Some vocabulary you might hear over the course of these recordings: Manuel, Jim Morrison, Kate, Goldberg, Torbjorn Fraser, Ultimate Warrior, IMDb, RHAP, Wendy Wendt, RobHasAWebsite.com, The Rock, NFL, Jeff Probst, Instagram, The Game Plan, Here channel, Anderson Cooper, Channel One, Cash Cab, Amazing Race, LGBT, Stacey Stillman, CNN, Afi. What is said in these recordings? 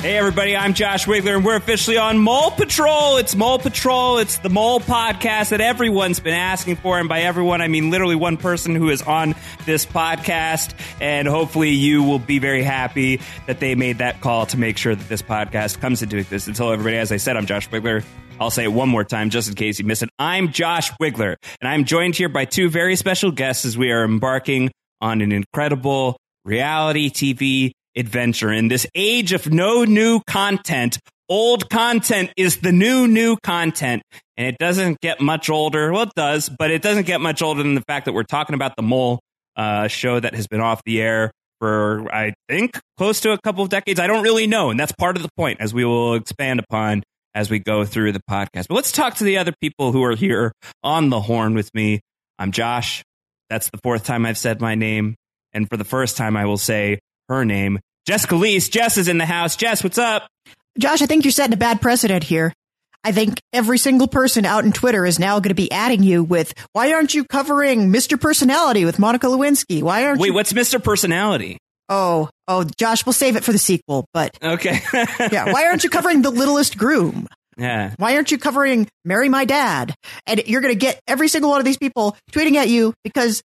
Hey everybody, I'm Josh Wigler, and we're officially on Mole Patrol. It's Mole Patrol. It's the Mole podcast that everyone's been asking for, and by everyone, I mean literally one person who is on this podcast, and hopefully you will be very happy that they made that call to make sure that this podcast comes into existence. Hello everybody, as I said, I'm Josh Wigler. I'll say it one more time just in case you missed it. I'm Josh Wigler, and I'm joined here by two very special guests as we are embarking on an incredible reality TV adventure. In this age of no new content, old content is the new content, and it doesn't get much older. Well, it does, but it doesn't get much older than the fact that we're talking about the Mole show that has been off the air for, I think, close to a couple of decades. I don't really know, and that's part of the point, as we will expand upon as we go through the podcast. But let's talk to the other people who are here on the horn with me. I'm Josh. That's the fourth time I've said my name, and for the first time I will say her name, Jess Calise. Jess is in the house. Jess, what's up? Josh, I think you're setting a bad precedent here. I think every single person out in Twitter is now going to be adding you with, why aren't you covering Mr. Personality with Monica Lewinsky? Why aren't Wait, what's Mr. Personality? Oh, Josh, we'll save it for the sequel, but okay. Yeah, why aren't you covering The Littlest Groom? Yeah. Why aren't you covering Marry My Dad? And you're going to get every single one of these people tweeting at you because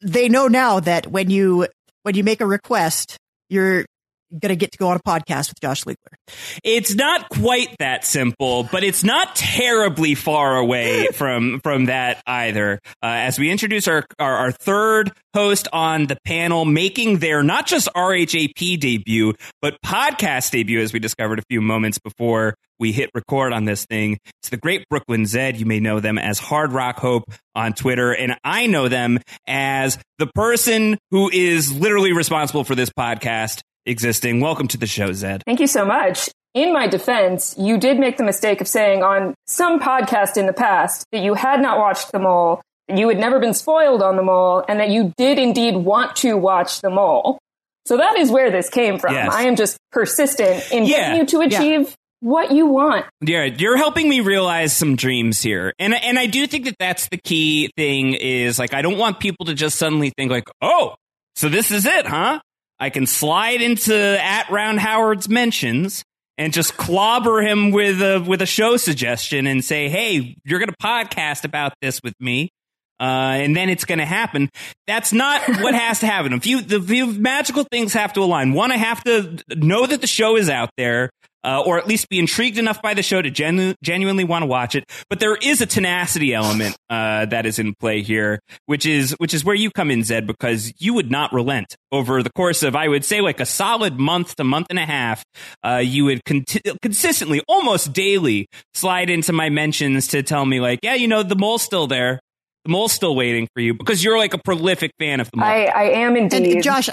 they know now that when you make a request, you're going to get to go on a podcast with Josh Wigler. It's not quite that simple, but it's not terribly far away from that either. As we introduce our third host on the panel, making their not just RHAP debut, but podcast debut, as we discovered a few moments before we hit record on this thing. It's the great Brooklyn Zed. You may know them as Hard Rock Hope on Twitter, and I know them as the person who is literally responsible for this podcast existing. Welcome to the show, Zed. Thank you so much. In my defense, you did make the mistake of saying on some podcast in the past that you had not watched The Mole, that you had never been spoiled on The Mole, and that you did indeed want to watch The Mole. So that is where this came from. Yes. I am just persistent in getting you to achieve what you want. Yeah, you're helping me realize some dreams here. And I do think that that's the key thing is, like, I don't want people to just suddenly think like, oh, so this is it, huh? I can slide into at Round Howard's mentions and just clobber him with a show suggestion and say, hey, you're going to podcast about this with me. And then it's going to happen. That's not what has to happen. A few magical things have to align. One, I have to know that the show is out there. Or at least be intrigued enough by the show to genuinely want to watch it. But there is a tenacity element that is in play here, which is where you come in, Zed, because you would not relent over the course of, I would say, like a solid month to month and a half. You would consistently, almost daily, slide into my mentions to tell me like, yeah, you know, The Mole's still there. The Mole's still waiting for you, because you're like a prolific fan of The Mole. I am indeed. And Josh,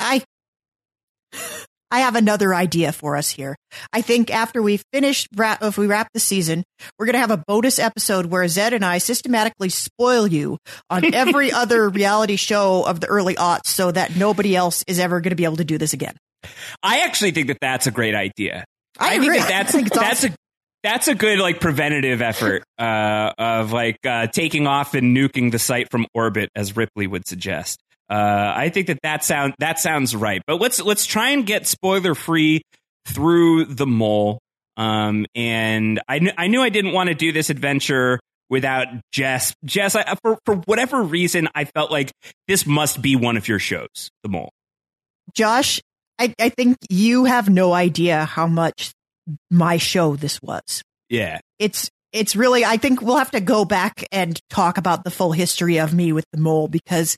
I have another idea for us here. I think after we finish, if we wrap the season, we're going to have a bonus episode where Zed and I systematically spoil you on every other reality show of the early aughts so that nobody else is ever going to be able to do this again. I actually think that that's a great idea. I agree. Think that that's awesome. That's a good, like, preventative effort of like taking off and nuking the site from orbit, as Ripley would suggest. I think that sounds right, but let's try and get spoiler free through The Mole. And I knew I didn't want to do this adventure without Jess. Jess, for whatever reason, I felt like this must be one of your shows, The Mole. Josh, I think you have no idea how much my show this was. Yeah, it's really, I think we'll have to go back and talk about the full history of me with The Mole, because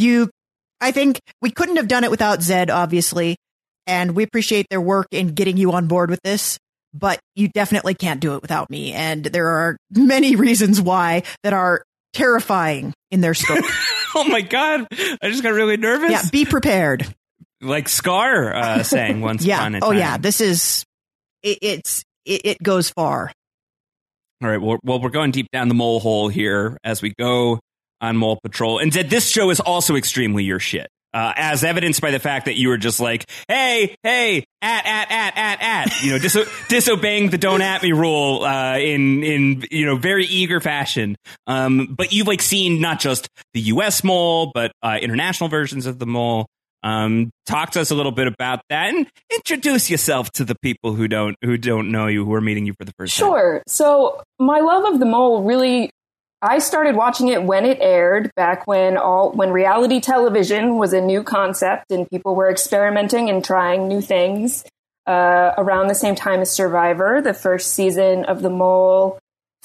I think we couldn't have done it without Zed, obviously. and we appreciate their work in getting you on board with this, but you definitely can't do it without me. And there are many reasons why that are terrifying in their scope. Oh my God. I just got really nervous. Yeah, be prepared. Like Scar sang once upon a time. Oh yeah, this is, it goes far. All right, well, we're going deep down the mole hole here as we go on Mole Patrol. And Zed, this show is also extremely your shit, as evidenced by the fact that you were just like, hey, at, you know, disobeying the don't at me rule in, you know, very eager fashion. But you've like seen not just the U.S. mole, but international versions of the mole. Talk to us a little bit about that and introduce yourself to the people who don't know you, who are meeting you for the first time. Sure. So my love of the mole, really, I started watching it when it aired, back when reality television was a new concept and people were experimenting and trying new things around the same time as Survivor. The first season of the Mole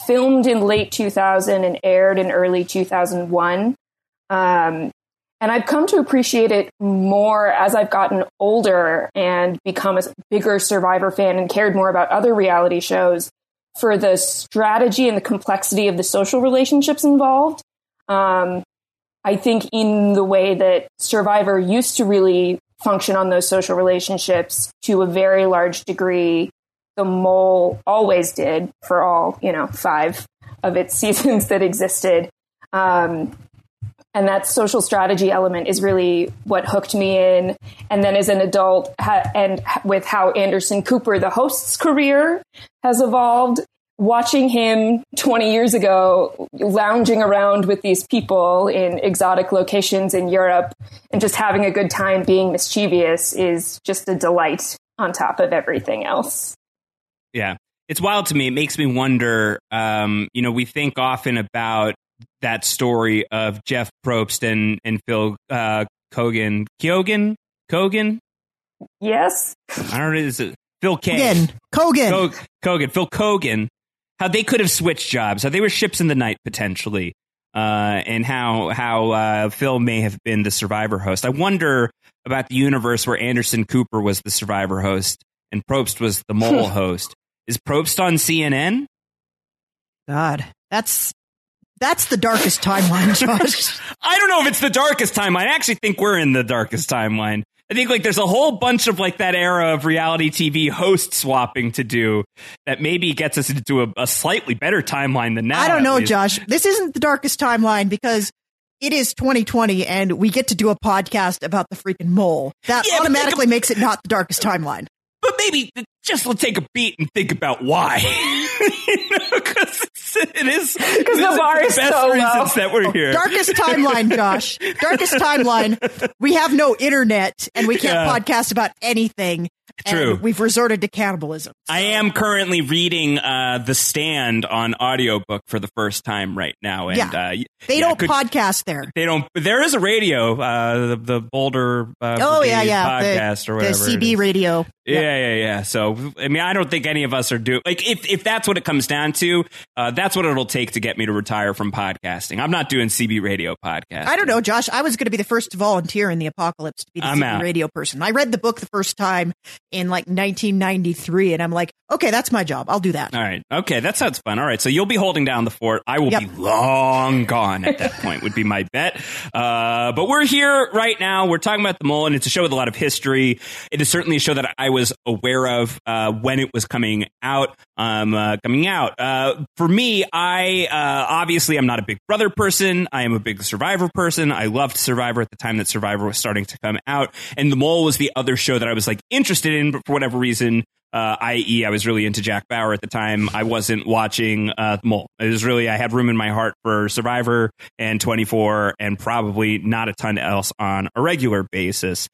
filmed in late 2000 and aired in early 2001. And I've come to appreciate it more as I've gotten older and become a bigger Survivor fan and cared more about other reality shows for the strategy and the complexity of the social relationships involved. I think in the way that Survivor used to really function on those social relationships to a very large degree, the Mole always did for all, you know, 5 of its seasons that existed. And that social strategy element is really what hooked me in. And then as an adult and with how Anderson Cooper, the host's career, has evolved, watching him 20 years ago lounging around with these people in exotic locations in Europe and just having a good time being mischievous is just a delight on top of everything else. Yeah, it's wild to me. It makes me wonder, you know, we think often about that story of Jeff Probst and Phil Keoghan? Yes. I don't know. Is it Phil Keoghan? Keoghan. Phil Keoghan. How they could have switched jobs. How they were ships in the night, potentially. And how Phil may have been the Survivor host. I wonder about the universe where Anderson Cooper was the Survivor host and Probst was the Mole host. Is Probst on CNN? God, That's the darkest timeline, Josh. I don't know if it's the darkest timeline. I actually think we're in the darkest timeline. I think like there's a whole bunch of like that era of reality TV host swapping to do that maybe gets us into a slightly better timeline than now. I don't know, Josh. This isn't the darkest timeline because it is 2020 and we get to do a podcast about the freaking mole. That automatically makes it not the darkest timeline. But maybe just let's take a beat and think about why. Because the bar is best so reasons that we're here. Darkest timeline, Josh. Darkest timeline. We have no internet and we can't podcast about anything. True. And we've resorted to cannibalism. So. I am currently reading The Stand on audiobook for the first time right now. And they don't podcast there. They don't. There is a radio, the Boulder podcast or whatever. The CB radio. Yeah. So, I mean, I don't think any of us are doing like if that's what it comes down to, that's what it'll take to get me to retire from podcasting. I'm not doing CB radio podcast. I don't know, Josh. I was going to be the first to volunteer in the apocalypse to be the CB radio person. I read the book the first time in like 1993, and I'm like, okay, that's my job. I'll do that. All right. Okay, that sounds fun. All right. So you'll be holding down the fort. I will be long gone at that point would be my bet. But we're here right now. We're talking about the Mole, and it's a show with a lot of history. It is certainly a show that I was aware of when it was coming out. For me, I obviously I'm not a Big Brother person. I am a big Survivor person. I loved Survivor at the time that Survivor was starting to come out, and the Mole was the other show that I was like interested in, but for whatever reason, i.e. I was really into Jack Bauer at the time. I wasn't watching the Mole. It was really, I had room in my heart for Survivor and 24 and probably not a ton else on a regular basis.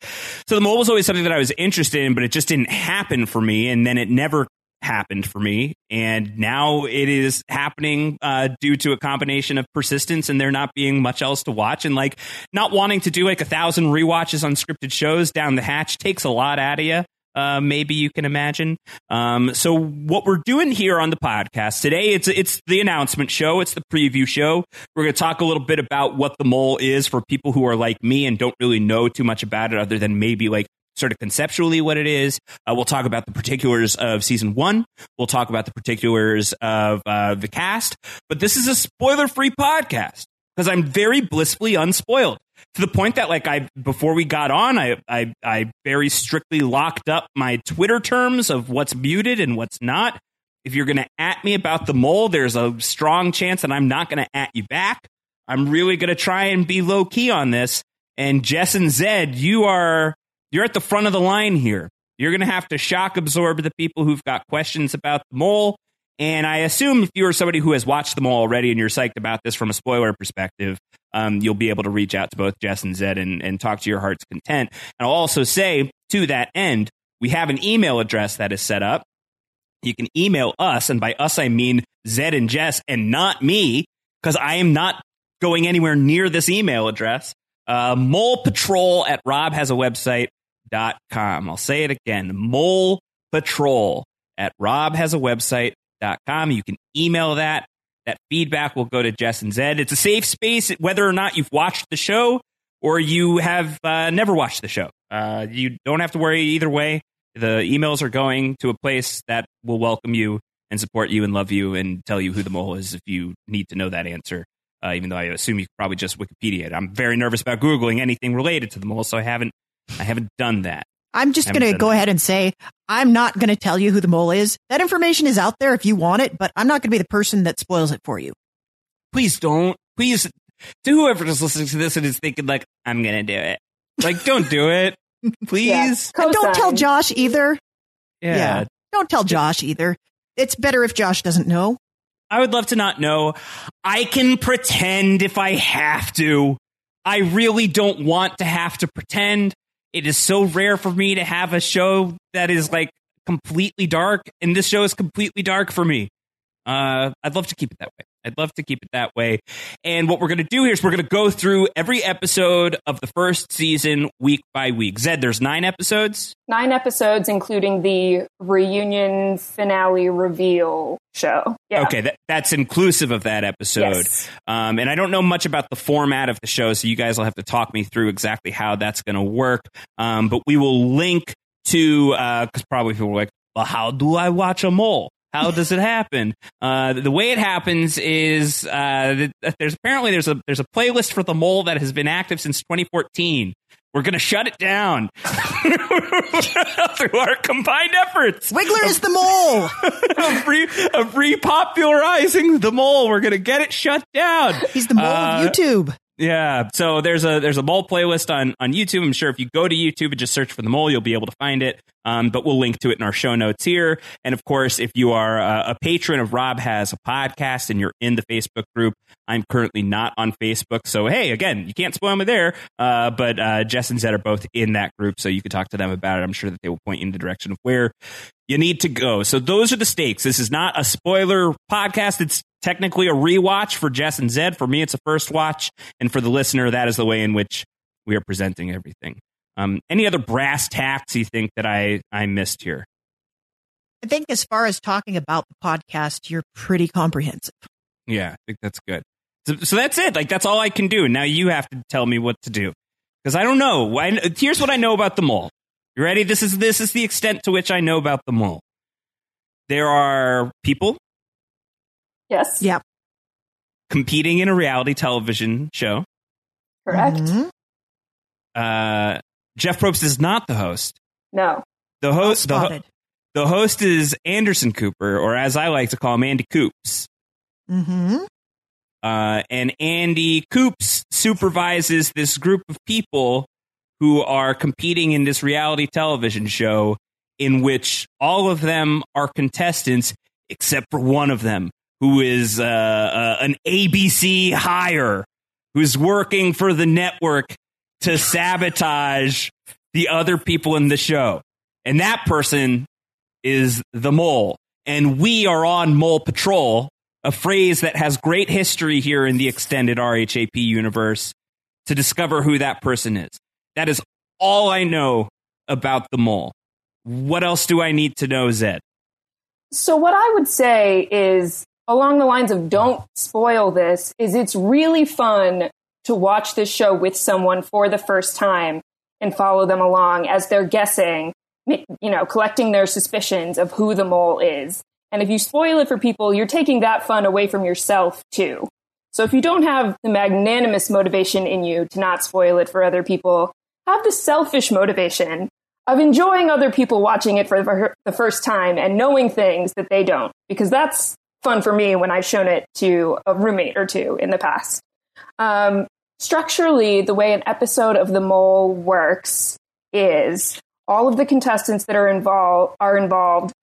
So the Mole was always something that I was interested in, but it just didn't happen for me. And then it never happened for me. And now it is happening due to a combination of persistence and there not being much else to watch. And like not wanting to do like 1,000 rewatches on scripted shows down the hatch takes a lot out of you. Maybe you can imagine. So what we're doing here on the podcast today, it's the announcement show. It's the preview show. We're going to talk a little bit about what the Mole is for people who are like me and don't really know too much about it other than maybe like sort of conceptually what it is. We'll talk about the particulars of season one. We'll talk about the particulars of the cast. But this is a spoiler-free podcast because I'm very blissfully unspoiled to the point that, like, before we got on, I very strictly locked up my Twitter terms of what's muted and what's not. If you're going to at me about the mole, there's a strong chance that I'm not going to at you back. I'm really going to try and be low key on this. And Jess and Zed, you're at the front of the line here. You're going to have to shock absorb the people who've got questions about the mole. And I assume if you are somebody who has watched the mole already and you're psyched about this from a spoiler perspective, you'll be able to reach out to both Jess and Zed and talk to your heart's content. And I'll also say to that end, we have an email address that is set up. You can email us, and by us, I mean Zed and Jess and not me, because I am not going anywhere near this email address. Mole Patrol at RobHasAWebsite.com. I'll say it again. Mole Patrol at RobHasAWebsite.com. You can email that. That feedback will go to Jess and Zed. It's a safe space, whether or not you've watched the show or you have never watched the show. You don't have to worry either way. The emails are going to a place that will welcome you and support you and love you and tell you who the mole is if you need to know that answer. Even though I assume you could probably just Wikipedia it. I'm very nervous about Googling anything related to the mole, so I haven't done that. I'm just going to go ahead and say I'm not going to tell you who the mole is. That information is out there if you want it, but I'm not going to be the person that spoils it for you. Please don't. Please, to whoever is listening to this and is thinking, like, I'm going to do it. Like, don't do it. Please. Yeah. And don't tell Josh either. Yeah. Don't tell Josh either. It's better if Josh doesn't know. I would love to not know. I can pretend if I have to. I really don't want to have to pretend. It is so rare for me to have a show that is, like, completely dark, and this show is completely dark for me. I'd love to keep it that way. And what we're going to do here is we're going to go through every episode of the first season week by week. Zed, there's 9 episodes? 9 episodes, including the reunion finale reveal show. Yeah. Okay, that's inclusive of that episode. Yes. And I don't know much about the format of the show, so you guys will have to talk me through exactly how that's going to work. But we will link to, because probably people are like, well, how do I watch a mole? How does it happen? The way it happens is there's a playlist for the mole that has been active since 2014. We're going to shut it down through our combined efforts. Wigler is the mole. Of repopularizing the mole. We're going to get it shut down. He's the mole of YouTube. Yeah. So there's a mole playlist on YouTube. I'm sure if you go to YouTube and just search for the mole, you'll be able to find it. But we'll link to it in our show notes here. And of course, if you are a patron of Rob Has a Podcast and you're in the Facebook group, I'm currently not on Facebook. So, hey, again, you can't spoil me there. But Jess and Zed are both in that group, so you can talk to them about it. I'm sure that they will point you in the direction of where you need to go. So those are the stakes. This is not a spoiler podcast. It's technically a rewatch for Jess and Zed. For me, it's a first watch. And for the listener, that is the way in which we are presenting everything. Any other brass tacks you think that I missed here? I think as far as talking about the podcast, you're pretty comprehensive. Yeah, I think that's good. So that's it. Like, that's all I can do. Now you have to tell me what to do, because I don't know. Here's what I know about the mole. You ready? This is the extent to which I know about the mole. There are people. Yes. Yep. Competing in a reality television show. Correct. Mm-hmm. Jeff Probst is not the host. No. The host is Anderson Cooper, or as I like to call him, Andy Coops. Mm-hmm. And Andy Coops supervises this group of people who are competing in this reality television show in which all of them are contestants except for one of them, who is an ABC hire who's working for the network to sabotage the other people in the show. And that person is the mole. And we are on Mole Patrol, a phrase that has great history here in the extended RHAP universe, to discover who that person is. That is all I know about the mole. What else do I need to know, Zed? So what I would say is, along the lines of don't spoil this, is it's really fun to watch this show with someone for the first time and follow them along as they're guessing, you know, collecting their suspicions of who the mole is. And if you spoil it for people, you're taking that fun away from yourself, too. So if you don't have the magnanimous motivation in you to not spoil it for other people, have the selfish motivation of enjoying other people watching it for the first time and knowing things that they don't, because that's fun for me when I've shown it to a roommate or two in the past. Structurally, the way an episode of The Mole works is all of the contestants that are involved.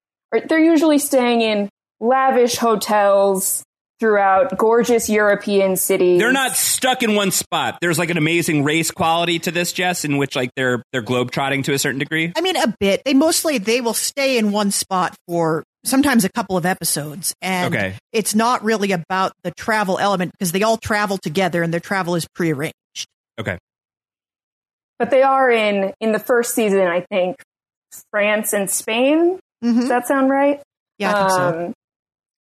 They're usually staying in lavish hotels throughout gorgeous European cities. They're not stuck in one spot. There's like an Amazing Race quality to this, Jess, in which like they're globetrotting to a certain degree. I mean, a bit. They will stay in one spot for sometimes a couple of episodes. And It's not really about the travel element because they all travel together and their travel is prearranged. Okay. But they are in the first season, I think, France and Spain. Mm-hmm. Does that sound right? Yeah, I think so.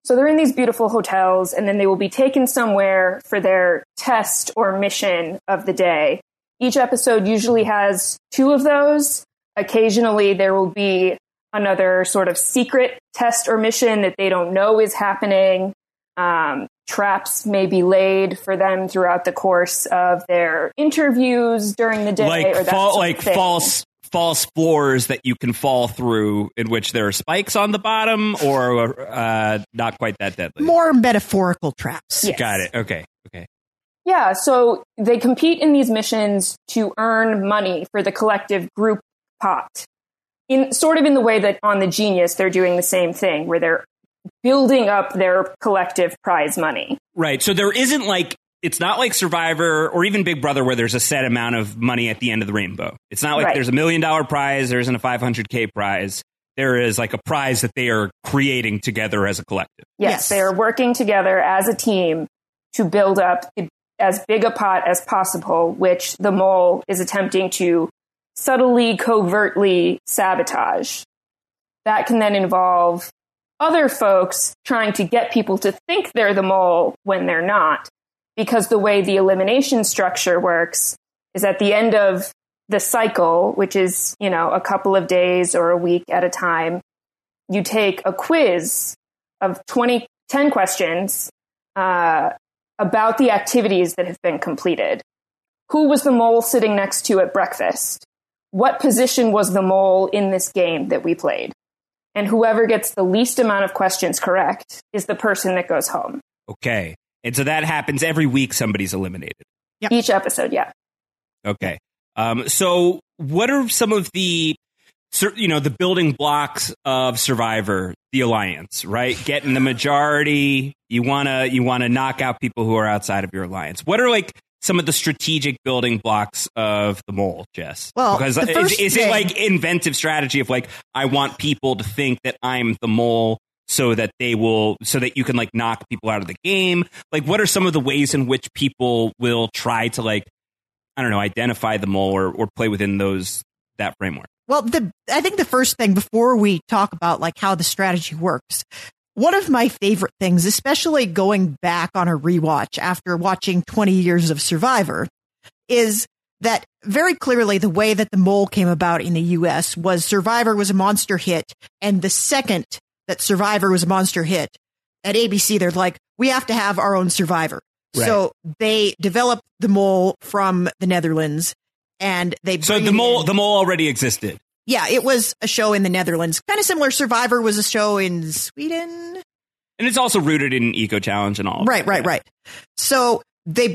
So they're in these beautiful hotels, and then they will be taken somewhere for their test or mission of the day. Each episode usually has two of those. Occasionally, there will be another sort of secret test or mission that they don't know is happening. Traps may be laid for them throughout the course of their interviews during the day. False floors that you can fall through in which there are spikes on the bottom or not quite that deadly. More metaphorical traps. Yes. Got it. Okay. Yeah. So they compete in these missions to earn money for the collective group pot in sort of in the way that on The Genius, they're doing the same thing where they're building up their collective prize money. Right. So there isn't like, it's not like Survivor or even Big Brother where there's a set amount of money at the end of the rainbow. It's not like There's $1 million prize. There isn't a $500K prize. There is like a prize that they are creating together as a collective. Yes. They are working together as a team to build up as big a pot as possible, which the mole is attempting to subtly, covertly sabotage. That can then involve other folks trying to get people to think they're the mole when they're not. Because the way the elimination structure works is at the end of the cycle, which is, you know, a couple of days or a week at a time, you take a quiz of 10 questions about the activities that have been completed. Who was the mole sitting next to at breakfast? What position was the mole in this game that we played? And whoever gets the least amount of questions correct is the person that goes home. Okay. And so that happens every week. Somebody's eliminated. Yep. Each episode. Yeah. Okay. So what are some of the, you know, the building blocks of Survivor, the alliance, right? Getting the majority. You want to knock out people who are outside of your alliance. What are like some of the strategic building blocks of the mole, Jess? Well, because is it like inventive strategy of like, I want people to think that I'm the mole, so that you can like knock people out of the game? Like, what are some of the ways in which people will try to like, I don't know, identify the mole or play within that framework? Well, I think the first thing before we talk about like how the strategy works, one of my favorite things, especially going back on a rewatch after watching 20 years of Survivor, is that very clearly the way that the mole came about in the U.S. was Survivor was a monster hit. And the second that Survivor was a monster hit at ABC, they're like, we have to have our own Survivor. Right. So they developed the mole from the Netherlands and they. So the mole already existed. Yeah, it was a show in the Netherlands. Kind of similar. Survivor was a show in Sweden. And it's also rooted in Eco Challenge and all. Right. So they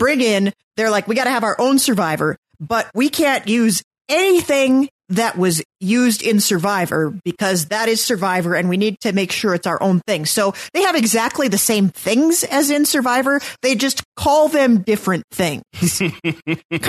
they're like, we got to have our own Survivor, but we can't use anything that was used in Survivor because that is Survivor and we need to make sure it's our own thing. So they have exactly the same things as in Survivor. They just call them different things. Kind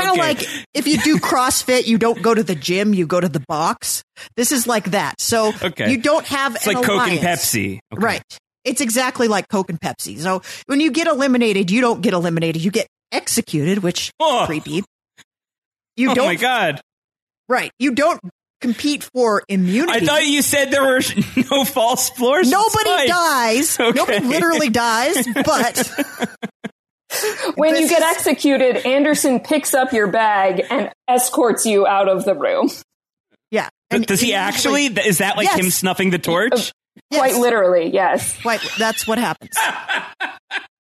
of like if you do CrossFit, you don't go to the gym, you go to the box. This is like that. So You don't have it's an like alliance. Coke and Pepsi. Okay. Right. It's exactly like Coke and Pepsi. So when you get eliminated, you don't get eliminated. You get executed, which is creepy. You don't. Oh my God. Right. You don't compete for immunity. I thought you said there were no false floors. Nobody dies. Okay. Nobody literally dies, but When you get executed, Anderson picks up your bag and escorts you out of the room. Yeah. And does he actually? Is that like him snuffing the torch? Quite literally, yes. That's what happens.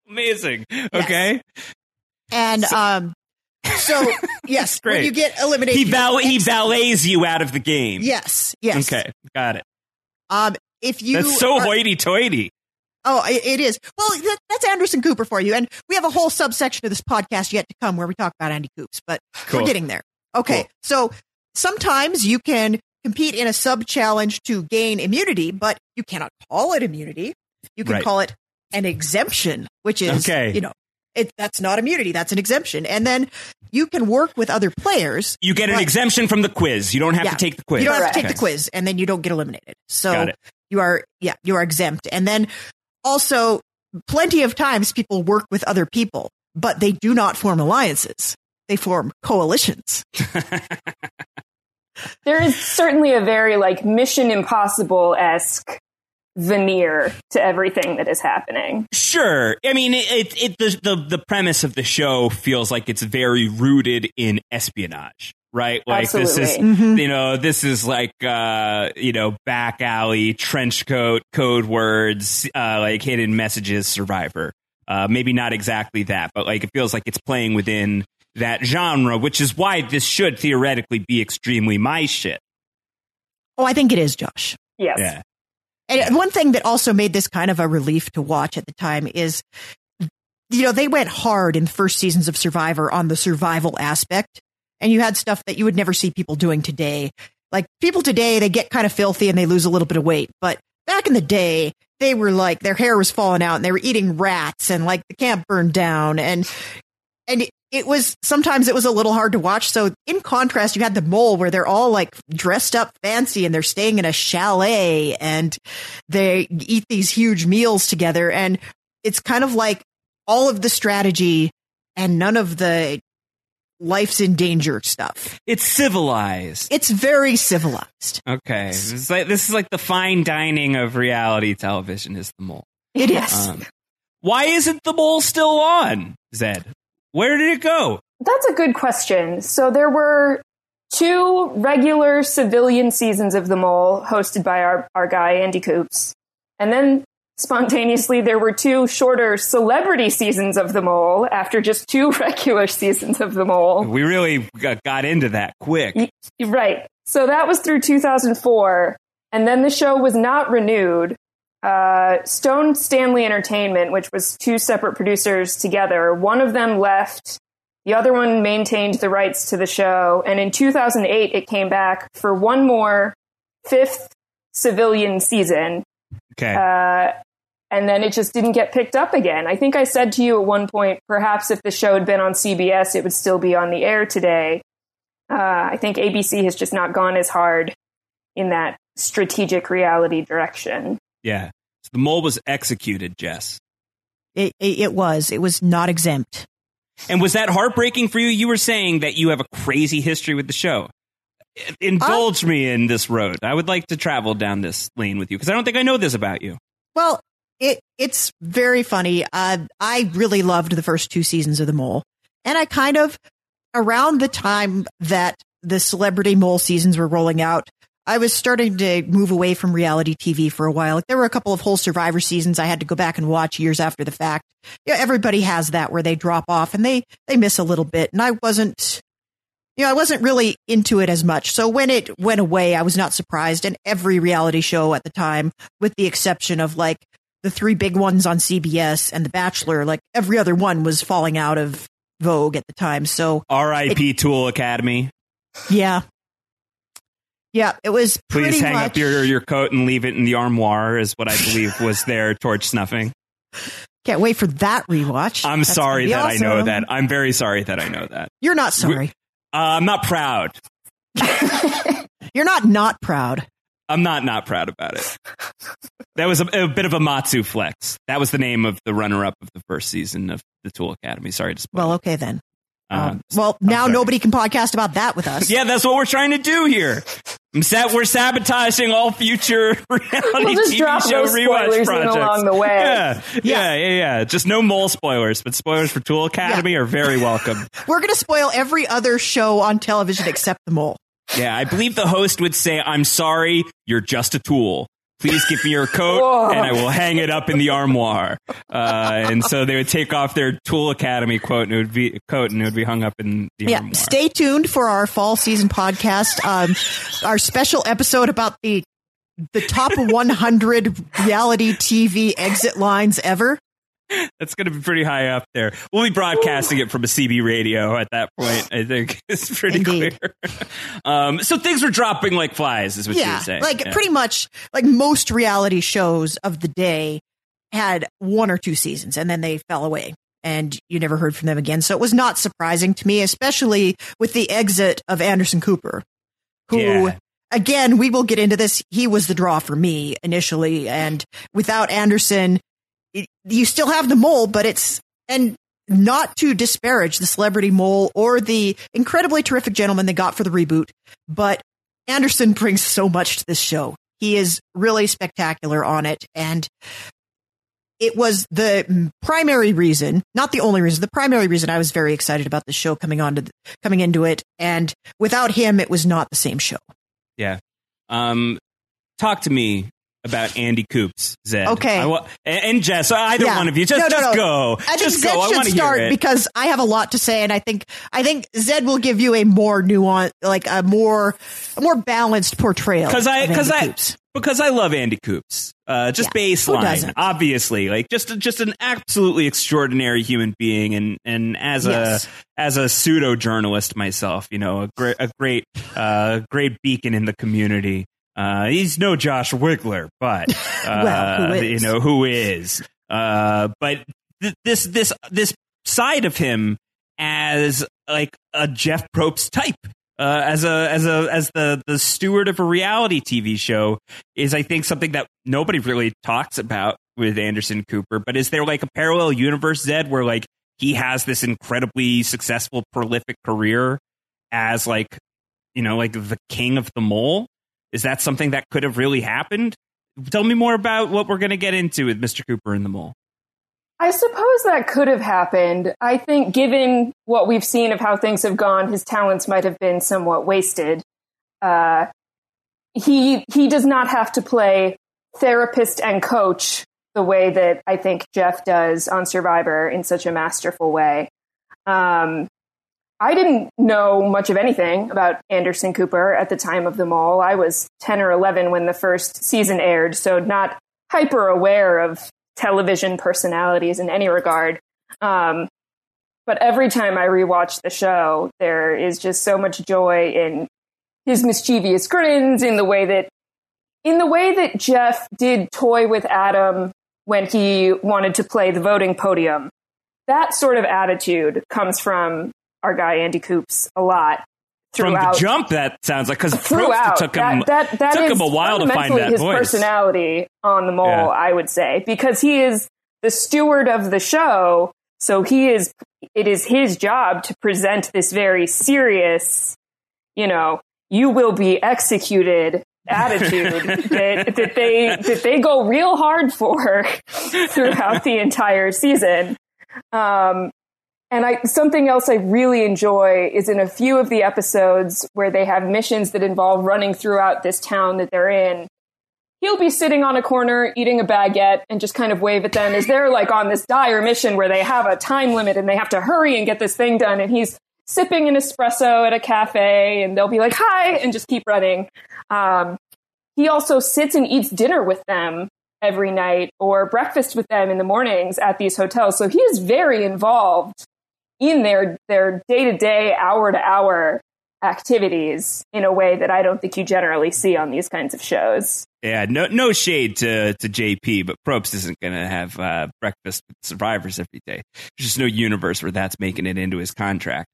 Amazing. Yes. Okay. And so yes, great. When you get eliminated, he valets you out of the game. Yes. Yes. Okay. Got it. If you that's so hoity-toity. Oh, it is. Well, that's Anderson Cooper for you. And we have a whole subsection of this podcast yet to come where we talk about Andy Coops, but we're getting there. Okay. Cool. So sometimes you can compete in a sub-challenge to gain immunity, but you cannot call it immunity. You can call it an exemption, which is, that's not immunity. That's an exemption. And then you can work with other players. You get an exemption from the quiz. You don't have to take the quiz. You don't have to take the quiz, and then you don't get eliminated. So you are exempt. And then also, plenty of times people work with other people, but they do not form alliances. They form coalitions. There is certainly a very Mission Impossible-esque veneer to everything that is happening. Sure. I mean, the premise of the show feels like it's very rooted in espionage, right? Like Absolutely. This is, this is back alley, trench coat, code words, hidden messages, Survivor. Maybe not exactly that, but it feels like it's playing within that genre, which is why this should theoretically be extremely my shit. Oh, I think it is, Josh. Yes. Yeah. And one thing that also made this kind of a relief to watch at the time is, they went hard in the first seasons of Survivor on the survival aspect. And you had stuff that you would never see people doing today. Like people today, they get kind of filthy and they lose a little bit of weight. But back in the day, they were their hair was falling out and they were eating rats and the camp burned down. And sometimes it was a little hard to watch. So in contrast, you had the Mole where they're all dressed up fancy and they're staying in a chalet and they eat these huge meals together. And it's kind of all of the strategy and none of the life's in danger stuff. It's civilized. It's very civilized. Okay. This is the fine dining of reality television is the Mole. It is. Why isn't the Mole still on, Zed? Where did it go? That's a good question. So there were two regular civilian seasons of The Mole hosted by our guy, Andy Coops. And then spontaneously, there were two shorter celebrity seasons of The Mole after just two regular seasons of The Mole. We really got into that quick. Right. So that was through 2004. And then the show was not renewed. Stone Stanley Entertainment, which was two separate producers together, one of them left, the other one maintained the rights to the show, and in 2008 it came back for one more fifth civilian season. Okay. And then it just didn't get picked up again. I think I said to you at one point, perhaps if the show had been on CBS, it would still be on the air today. I think ABC has just not gone as hard in that strategic reality direction. Yeah. So the Mole was executed, Jess. It was. It was not exempt. And was that heartbreaking for you? You were saying that you have a crazy history with the show. Indulge me in this road. I would like to travel down this lane with you because I don't think I know this about you. Well, it's very funny. I really loved the first two seasons of The Mole. And I kind of, around the time that the Celebrity Mole seasons were rolling out, I was starting to move away from reality TV for a while. There were a couple of whole Survivor seasons I had to go back and watch years after the fact. Everybody has that where they drop off and they miss a little bit. And I wasn't, I wasn't really into it as much. So when it went away, I was not surprised. And every reality show at the time, with the exception of the three big ones on CBS and The Bachelor, every other one was falling out of vogue at the time. So R.I.P. Tool Academy. Yeah. Yeah, it was pretty much... Please hang up your coat and leave it in the armoire is what I believe was their torch snuffing. Can't wait for that rewatch. I'm sorry that I know that. I'm very sorry that I know that. You're not sorry. I'm not proud. You're not proud. I'm not proud about it. That was a bit of a Matsu flex. That was the name of the runner-up of the first season of the Tool Academy. Sorry to spoil. Well, okay then. Well, now nobody can podcast about that with us. Yeah, that's what we're trying to do here. We're sabotaging all future reality TV show rewatch projects along the way. Yeah. Just no mole spoilers, but spoilers for Tool Academy are very welcome. We're going to spoil every other show on television except the mole. Yeah, I believe the host would say, "I'm sorry, you're just a tool. Please give me your coat and I will hang it up in the armoire." And so they would take off their Tool Academy coat and it would be hung up in the armoire. Stay tuned for our fall season podcast. Our special episode about the top 100 reality TV exit lines ever. That's going to be pretty high up there. We'll be broadcasting it from a CB radio at that point, I think. It's pretty clear. So things were dropping like flies, is what you would say. Pretty much like most reality shows of the day had one or two seasons and then they fell away and you never heard from them again. So it was not surprising to me, especially with the exit of Anderson Cooper, who... Yeah. Again, we will get into this. He was the draw for me initially. And without Anderson... You still have the mole, but it's, and not to disparage the celebrity mole or the incredibly terrific gentleman they got for the reboot, but Anderson brings so much to this show. He is really spectacular on it. And it was the primary reason, not the only reason, the primary reason I was very excited about the show coming into it. And without him, it was not the same show. Yeah. Talk to me about Andy Coops, Zed. Okay. And Jess, either one of you. Just go. I think Zed should start because I have a lot to say, and I think Zed will give you a more nuanced, like a more balanced portrayal because I love Andy Coops. Baseline, obviously. Like just an absolutely extraordinary human being, and as a pseudo journalist myself, you know, a great beacon in the community. He's no Josh Wigler, but but this side of him as like a Jeff Probst type, as the steward of a reality TV show is, I think, something that nobody really talks about with Anderson Cooper. But is there like a parallel universe, Zed, where like he has this incredibly successful, prolific career as like, you know, like the king of the mole? Is that something that could have really happened? Tell me more about what we're going to get into with Mr. Cooper and the mole. I suppose that could have happened. I think given what we've seen of how things have gone, his talents might have been somewhat wasted. He does not have to play therapist and coach the way that I think Jeff does on Survivor in such a masterful way. I didn't know much of anything about Anderson Cooper at the time of the mole. I was 10 or 11 when the first season aired, so not hyper aware of television personalities in any regard. But every time I rewatch the show, there is just so much joy in his mischievous grins, in the way that Jeff did toy with Adam when he wanted to play the voting podium. That sort of attitude comes from our guy Andy Coops a lot throughout. From the jump, that sounds like, because Probst took him a while to find that his voice. Personality on the mole, I would say, because he is the steward of the show, so it is his job to present this very serious, you know, you will be executed attitude that they go real hard for throughout the entire season. And something else I really enjoy is in a few of the episodes where they have missions that involve running throughout this town that they're in. He'll be sitting on a corner eating a baguette and just kind of wave at them as they're like on this dire mission where they have a time limit and they have to hurry and get this thing done. And he's sipping an espresso at a cafe and they'll be like, hi, and just keep running. He also sits and eats dinner with them every night or breakfast with them in the mornings at these hotels. So he is very involved in their day-to-day, hour-to-hour activities in a way that I don't think you generally see on these kinds of shows. Yeah, no shade to JP, but Probst isn't going to have breakfast with Survivors every day. There's just no universe where that's making it into his contract.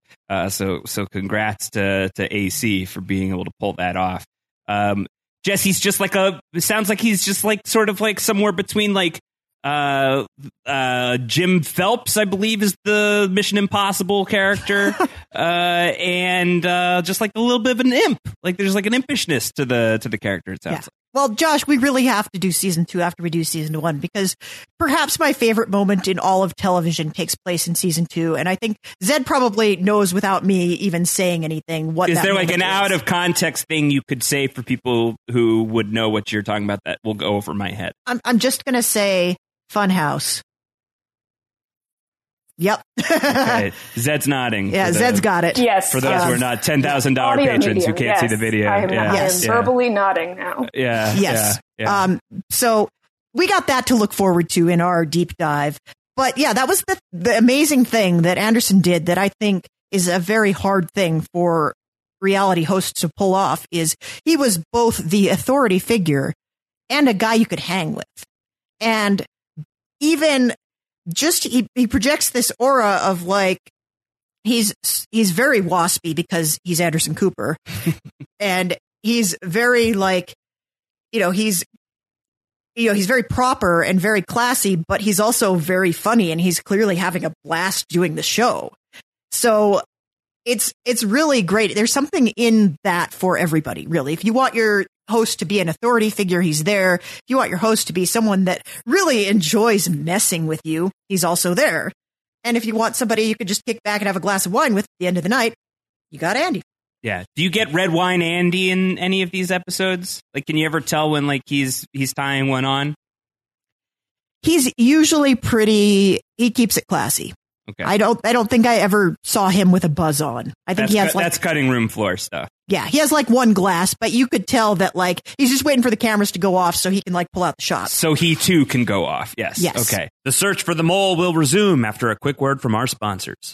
So congrats to AC for being able to pull that off. Jess, he's just like it sounds like he's just like sort of like somewhere between like Jim Phelps, I believe, is the Mission Impossible character and just like a little bit of an imp. Like there's like an impishness to the character, it sounds like. Well, Josh, we really have to do season two after we do season one, because perhaps my favorite moment in all of television takes place in season two. And I think Zed probably knows without me even saying anything. What is there like an out of context thing you could say for people who would know what you're talking about that will go over my head? I'm just going to say Funhouse. Yep. Okay. Zed's nodding. Yeah, Zed's got it. Yes. For those who are not $10,000 patrons who can't see the video. I am verbally nodding now. Yeah. Yes. Yeah, yeah. So we got that to look forward to in our deep dive. But yeah, that was the amazing thing that Anderson did that I think is a very hard thing for reality hosts to pull off, is he was both the authority figure and a guy you could hang with. And even... just he projects this aura of like he's very waspy because he's Anderson Cooper, and he's very like, he's very proper and very classy, but he's also very funny, and he's clearly having a blast doing the show. So it's really great. There's something in that for everybody, really. If you want your host to be an authority figure, he's there. If you want your host to be someone that really enjoys messing with you, he's also there. And if you want somebody you could just kick back and have a glass of wine with at the end of the night, you got Andy. Yeah. Do you get red wine Andy in any of these episodes? Like, can you ever tell when like he's tying one on? He's usually he keeps it classy. Okay. I don't think I ever saw him with a buzz on. I think he has like, that's cutting room floor stuff. Yeah, he has like one glass, but you could tell that like he's just waiting for the cameras to go off so he can like pull out the shot. So he too can go off. Yes. Yes. Okay. The search for the mole will resume after a quick word from our sponsors.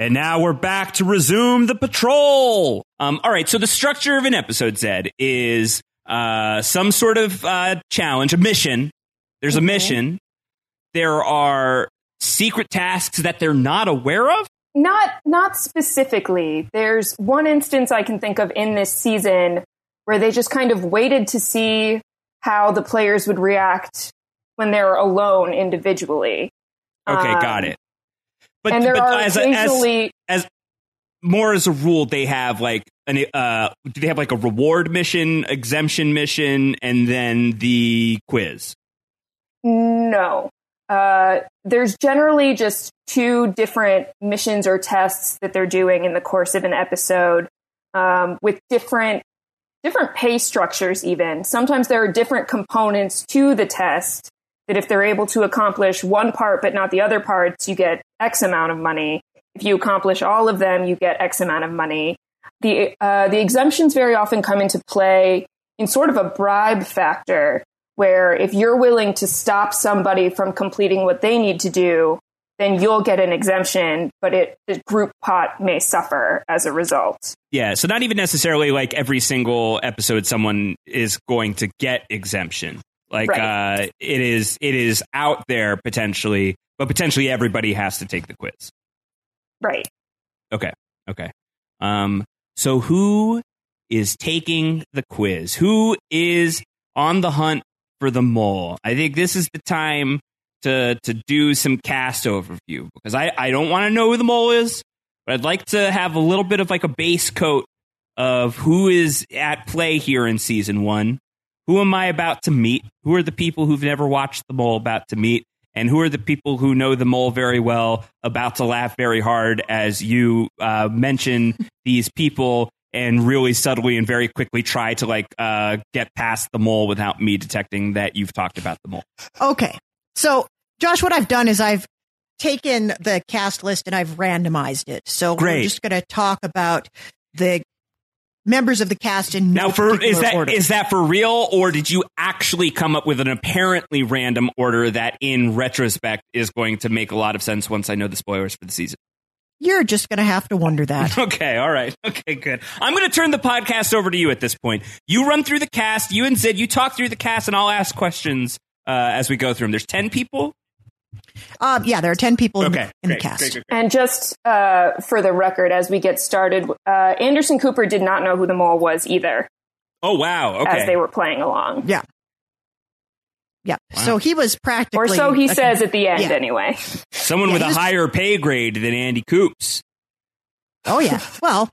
And now we're back to resume the patrol. All right. So the structure of an episode, Zed, is some sort of challenge, a mission. There's a mission. There are secret tasks that they're not aware of. Not specifically. There's one instance I can think of in this season where they just kind of waited to see how the players would react when they're alone individually. Okay, got it. But as a rule, they have like a reward mission, exemption mission, and then the quiz? No, there's generally just two different missions or tests that they're doing in the course of an episode, with different pay structures. Even sometimes there are different components to the test, that if they're able to accomplish one part but not the other parts, you get X amount of money. If you accomplish all of them, you get X amount of money. The exemptions very often come into play in sort of a bribe factor, where if you're willing to stop somebody from completing what they need to do, then you'll get an exemption, but the group pot may suffer as a result. Yeah, so not even necessarily like every single episode someone is going to get exemption. Like, right. It is out there potentially, but potentially everybody has to take the quiz. Right. Okay. So who is taking the quiz? Who is on the hunt for the mole? I think this is the time to do some cast overview, because I don't want to know who the mole is, but I'd like to have a little bit of like a base coat of who is at play here in season one. Who am I about to meet? Who are the people who've never watched The Mole about to meet? And who are the people who know The Mole very well about to laugh very hard as you mention these people and really subtly and very quickly try to like get past The Mole without me detecting that you've talked about The Mole? Okay. So, Josh, what I've done is I've taken the cast list and I've randomized it. So Great. We're just going to talk about the members of the cast in no particular order. Is that for real, or did you actually come up with an apparently random order that in retrospect is going to make a lot of sense once I know the spoilers for the season? You're just going to have to wonder that. Okay, all right. Okay, good. I'm going to turn the podcast over to you at this point. You run through the cast. You and Zed, you talk through the cast, and I'll ask questions as we go through them. There's 10 people? Yeah, there are 10 people in the cast. Great. And just for the record, as we get started, Anderson Cooper did not know who the mole was either. Oh, wow. Okay. As they were playing along. Yeah. Yeah. Wow. So he was practically... Or so he says at the end, anyway. Someone with a higher pay grade than Andy Coops. Oh, yeah. Well,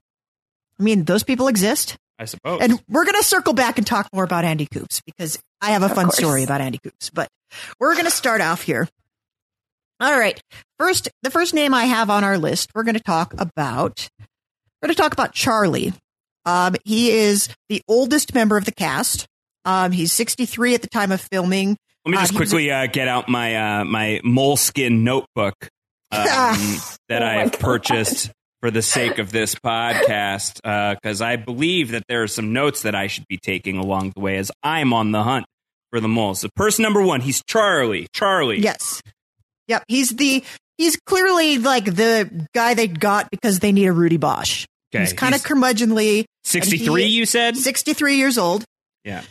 I mean, those people exist. I suppose. And we're going to circle back and talk more about Andy Coops, because I have a fun story about Andy Coops. But we're going to start off here. All right. First, the first name I have on our list, we're going to talk about Charlie. He is the oldest member of the cast. He's 63 at the time of filming. Let me just quickly get out my my moleskin notebook that I have purchased for the sake of this podcast, because I believe that there are some notes that I should be taking along the way as I'm on the hunt for the moles. So person number one, he's Charlie. Charlie. Yes. Yep. He's clearly like the guy they got because they need a Rudy Bosch. Okay. He's kind of curmudgeonly. 63, you said? 63 years old. Yeah.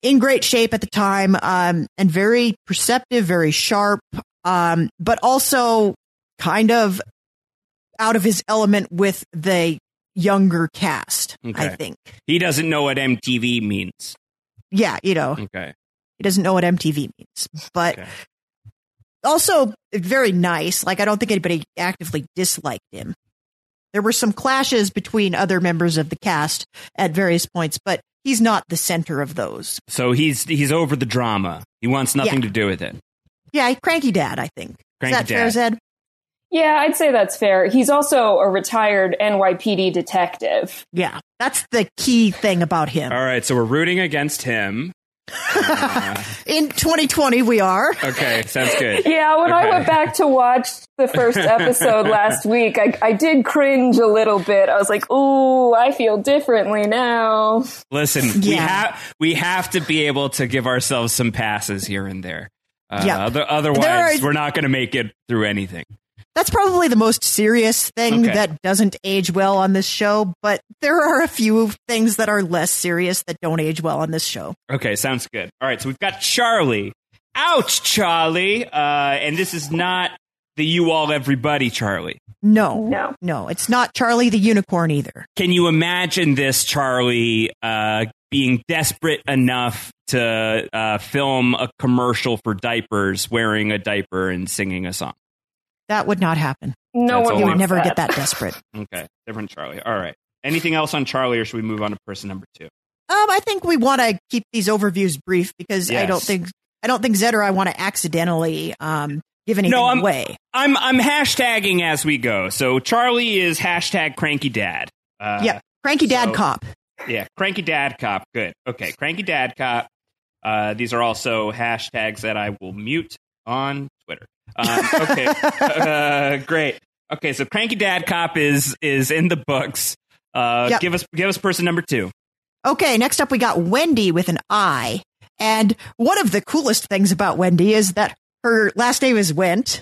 In great shape at the time, and very perceptive, very sharp, but also kind of out of his element with the younger cast, okay. I think. He doesn't know what MTV means. Yeah, okay. He doesn't know what MTV means, but also very nice. Like, I don't think anybody actively disliked him. There were some clashes between other members of the cast at various points, but he's not the center of those. So he's over the drama. He wants nothing to do with it. Yeah, cranky dad, I think. Is that fair, Zed? Yeah, I'd say that's fair. He's also a retired NYPD detective. Yeah, that's the key thing about him. All right, so we're rooting against him. In 2020, we are. Okay, sounds good. Yeah, I went back to watch the first episode last week, I did cringe a little bit. I was like, ooh, I feel differently now. Listen, we have to be able to give ourselves some passes here and there. Otherwise, we're not going to make it through anything. That's probably the most serious thing that doesn't age well on this show, but there are a few things that are less serious that don't age well on this show. Okay, sounds good. All right, so we've got Charlie. Ouch, Charlie! And this is not the You All Everybody Charlie. No, it's not Charlie the Unicorn either. Can you imagine this Charlie being desperate enough to film a commercial for diapers, wearing a diaper and singing a song? That would not happen. You would never get that desperate. Okay. Different Charlie. All right. Anything else on Charlie, or should we move on to person number two? I think we want to keep these overviews brief, because I don't think Zed or I want to accidentally give anything away. I'm hashtagging as we go. So Charlie is hashtag cranky dad. Cranky dad cop. Yeah. Cranky dad cop. Good. Okay. Cranky dad cop. These are also hashtags that I will mute on Twitter. Okay. Great. Okay, so Cranky Dad Cop is in the books. Give us person number two. Okay, next up we got Wendy with an I. And one of the coolest things about Wendy is that her last name is Wendt.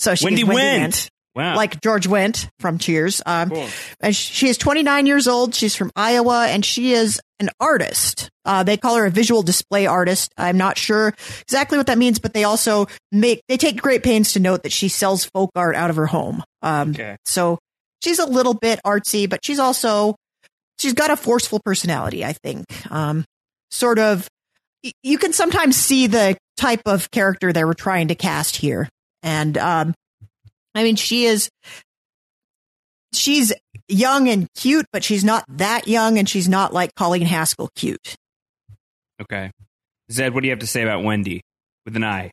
So she Wendy Wendt. Wow. Like George Wendt from Cheers. Cool. And she is 29 years old. She's from Iowa, and she is an artist. They call her a visual display artist. I'm not sure exactly what that means, but they also take great pains to note that she sells folk art out of her home. So she's a little bit artsy, but she's got a forceful personality, I think. Sort of, you can sometimes see the type of character they were trying to cast here. And, I mean, she's young and cute, but she's not that young, and she's not like Colleen Haskell cute. Okay. Zed, what do you have to say about Wendy with an I?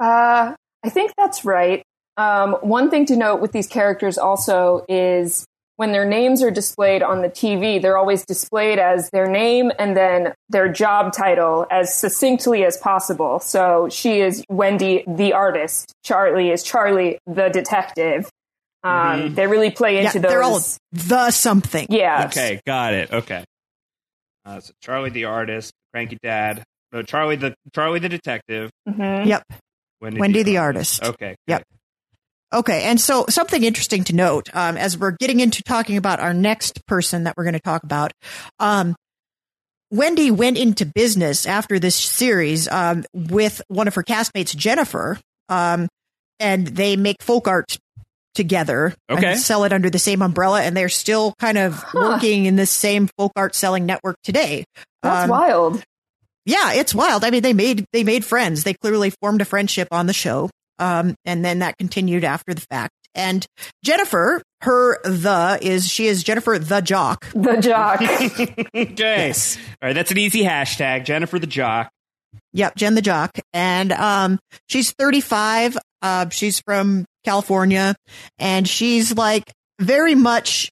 I think that's right. One thing to note with these characters also is when their names are displayed on the TV, they're always displayed as their name and then their job title as succinctly as possible. So she is Wendy the artist. Charlie is Charlie the detective. They really play into those. They're all the something. Yeah. Okay, got it. Okay. So Charlie the artist, Cranky Dad. No, Charlie the detective. Mm-hmm. Yep. Wendy the artist. Okay. Yep. Okay. And so something interesting to note, as we're getting into talking about our next person that we're going to talk about, Wendy went into business after this series with one of her castmates, Jennifer, and they make folk art together and sell it under the same umbrella. And they're still kind of working in the same folk art selling network today. That's wild. Yeah, it's wild. I mean, they made friends. They clearly formed a friendship on the show. And then that continued after the fact. And Jennifer, she is Jennifer the Jock. The Jock. Okay. Yes. All right. That's an easy hashtag. Jennifer the Jock. Yep. Jen the Jock. And she's 35. She's from California. And she's like very much,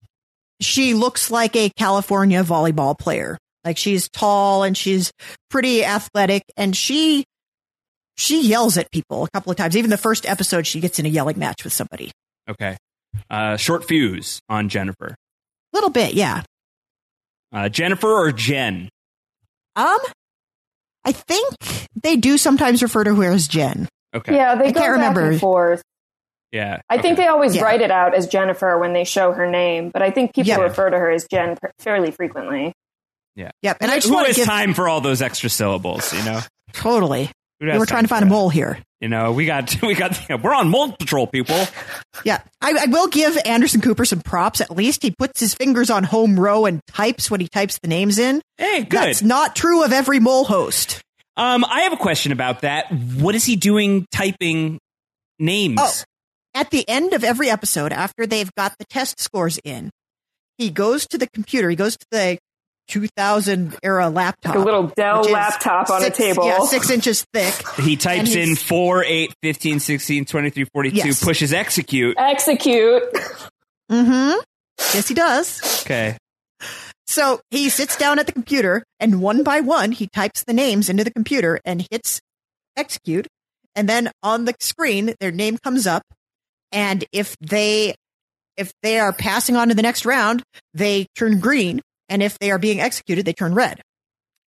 she looks like a California volleyball player. Like she's tall and she's pretty athletic. And she yells at people a couple of times. Even the first episode, she gets in a yelling match with somebody. Okay. Short fuse on Jennifer. A little bit, yeah. Jennifer or Jen? I think they do sometimes refer to her as Jen. Okay. Yeah, they go back and forth. Yeah. I think they always write it out as Jennifer when they show her name, but I think people refer to her as Jen fairly frequently. Yeah. Yep. And I just want to give time for all those extra syllables, you know? Totally. We're trying to find a mole here. You know, we're on Mole Patrol, people. Yeah, I will give Anderson Cooper some props. At least he puts his fingers on home row and types when he types the names in. Hey, good. That's not true of every mole host. I have a question about that. What is he doing typing names? Oh, at the end of every episode, after they've got the test scores in, he goes to the computer. He goes to the 2000 era laptop, like a little Dell laptop on a table, 6 inches thick. He types in 4, 8, 15, 16, 23, 42, pushes execute. Mm-hmm. Yes, he does. Okay. So he sits down at the computer and one by one, he types the names into the computer and hits execute. And then on the screen, their name comes up. And if they are passing on to the next round, they turn green. And if they are being executed, they turn red.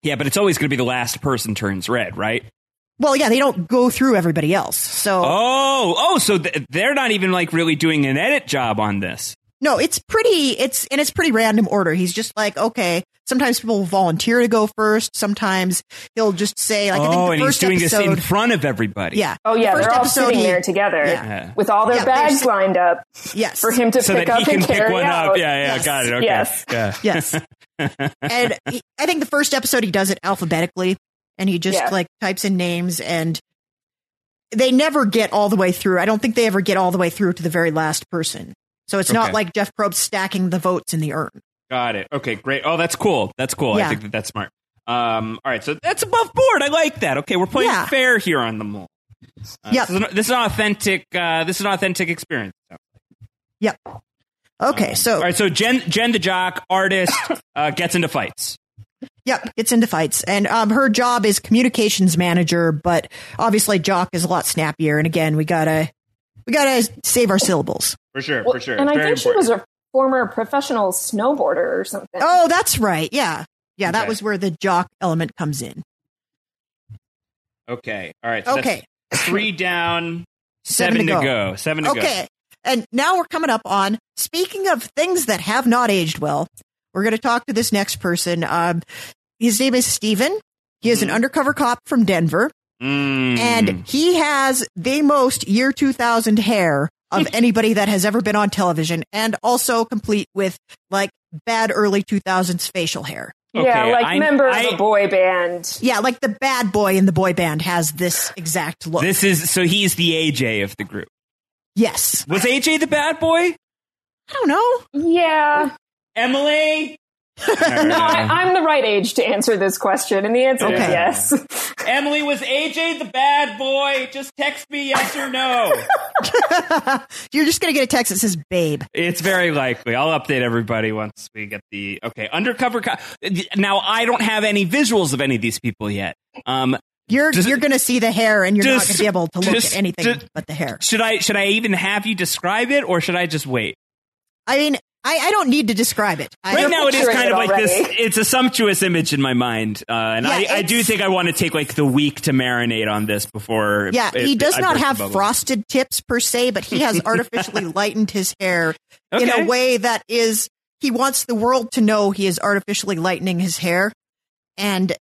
Yeah, but it's always going to be the last person turns red, right? Well, yeah, they don't go through everybody else. So so they're not even like really doing an edit job on this. No, it's pretty random order. He's just like, okay, sometimes people will volunteer to go first. Sometimes he'll just say, like, he's doing this in front of everybody. Yeah. Oh, yeah. They're all sitting there together with all their bags lined up. Yes. For him to pick up and carry out. Yeah, yeah. Yes. Got it. Okay. Yes. Yeah. Yes. And I think the first episode he does it alphabetically and he just like types in names and they never get all the way through. I don't think they ever get all the way through to the very last person. So it's not like Jeff Probst stacking the votes in the urn. Got it. Okay, great. Oh, that's cool. That's cool. Yeah. I think that's smart. All right, so that's above board. I like that. Okay, we're playing fair here on the mole. Yep. So this is an authentic. This is an authentic experience. Yep. Okay, so all right, so Jen the Jock artist gets into fights. Yep, gets into fights, and her job is communications manager. But obviously, Jock is a lot snappier. And again, we gotta save our syllables. For sure, for sure. And I think she was a former professional snowboarder or something. Oh, that's right. Yeah. Yeah, that was where the jock element comes in. Okay. All right. So that's 3 down, 7 to go. 7 to go. Okay. And now we're coming up on, speaking of things that have not aged well, we're going to talk to this next person. His name is Steven. He is an undercover cop from Denver. And he has the most year 2000 hair of anybody that has ever been on television, and also complete with like bad early 2000s facial hair. Okay, yeah, like member of a boy band. Yeah, like the bad boy in the boy band has this exact look. So he's the AJ of the group. Yes. Was AJ the bad boy? I don't know. Yeah. Emily? No, I'm the right age to answer this question, and the answer is yes. Emily, was AJ the bad boy? Just text me yes or no. You're just going to get a text that says, babe. It's very likely. I'll update everybody once we get the... Okay, undercover... Now, I don't have any visuals of any of these people yet. You're going to see the hair, and you're not going to be able to look at anything but the hair. Should I even have you describe it, or should I just wait? I mean, I don't need to describe it. Right now it is kind of like this. It's a sumptuous image in my mind. I do think I want to take like the week to marinate on this before. Yeah, he does not have frosted tips per se, but he has artificially lightened his hair in a way that is, he wants the world to know he is artificially lightening his hair. And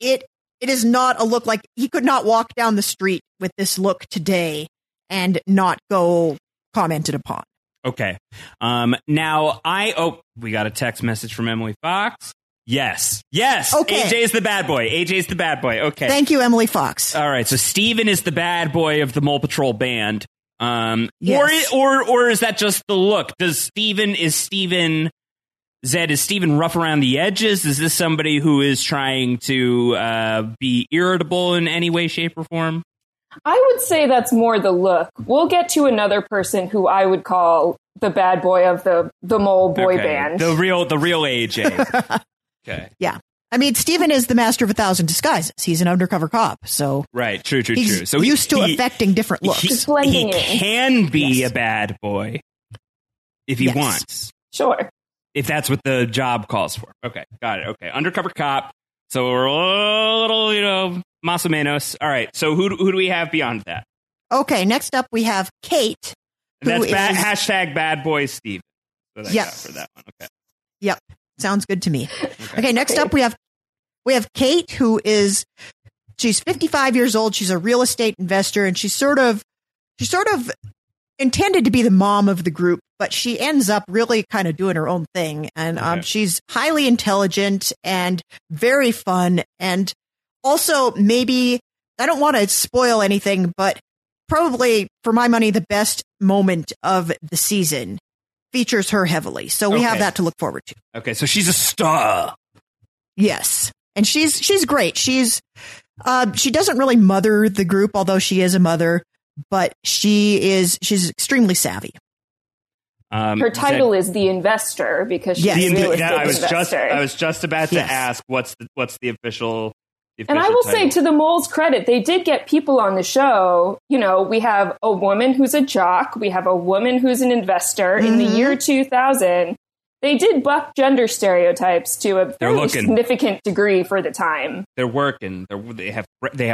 it is not a look, like he could not walk down the street with this look today and not go commented upon. Okay. We got a text message from Emily Fox. Yes. Okay. AJ's the bad boy. Okay. Thank you, Emily Fox. All right. So Steven is the bad boy of the Mole Patrol band. Yes. Or is that just the look? Is Steven rough around the edges? Is this somebody who is trying to be irritable in any way, shape, or form? I would say that's more the look. We'll get to another person who I would call the bad boy of the mole boy band. The real AJ. Okay. Yeah. I mean, Steven is the master of 1,000 disguises. He's an undercover cop. So right. True. So used to affecting different looks. He can be a bad boy if he wants. Sure. If that's what the job calls for. Okay. Got it. Okay. Undercover cop. So we're a little, más o menos. All right. So who do we have beyond that? Okay. Next up, we have Kate. And that's # bad boy Steve. Yes. For that one. Okay. Yep. Sounds good to me. Okay. Next up, we have Kate, who is, she's 55 years old. She's a real estate investor, and she's sort of intended to be the mom of the group, but she ends up really kind of doing her own thing. And she's highly intelligent and very fun. And also, maybe, I don't want to spoil anything, but probably, for my money, the best moment of the season features her heavily. So we have that to look forward to. Okay, so she's a star. Yes. And she's great. She doesn't really mother the group, although she is a mother. But she's extremely savvy. Her title is the investor because she's I was just about to ask what's the official. And I will say, to the mole's credit, they did get people on the show. You know, we have a woman who's a jock. We have a woman who's an investor. Mm-hmm. In the year 2000, they did buck gender stereotypes to a very significant degree for the time. They're working. They have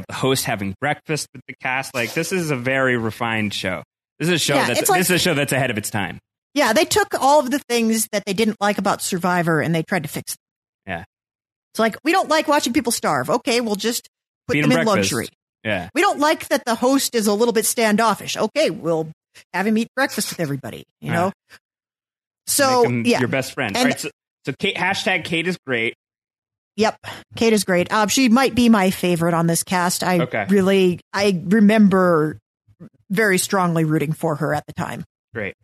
the host having breakfast with the cast. Like, this is a very refined show. This is a show that's ahead of its time. Yeah, they took all of the things that they didn't like about Survivor and they tried to fix them. Yeah. It's like, we don't like watching people starve. Okay, we'll just put them in luxury. Yeah. We don't like that the host is a little bit standoffish. Okay, we'll have him eat breakfast with everybody, you know? So, your best friend. And, right, so Kate, #Kate is great. Yep, Kate is great. She might be my favorite on this cast. I remember very strongly rooting for her at the time. Great.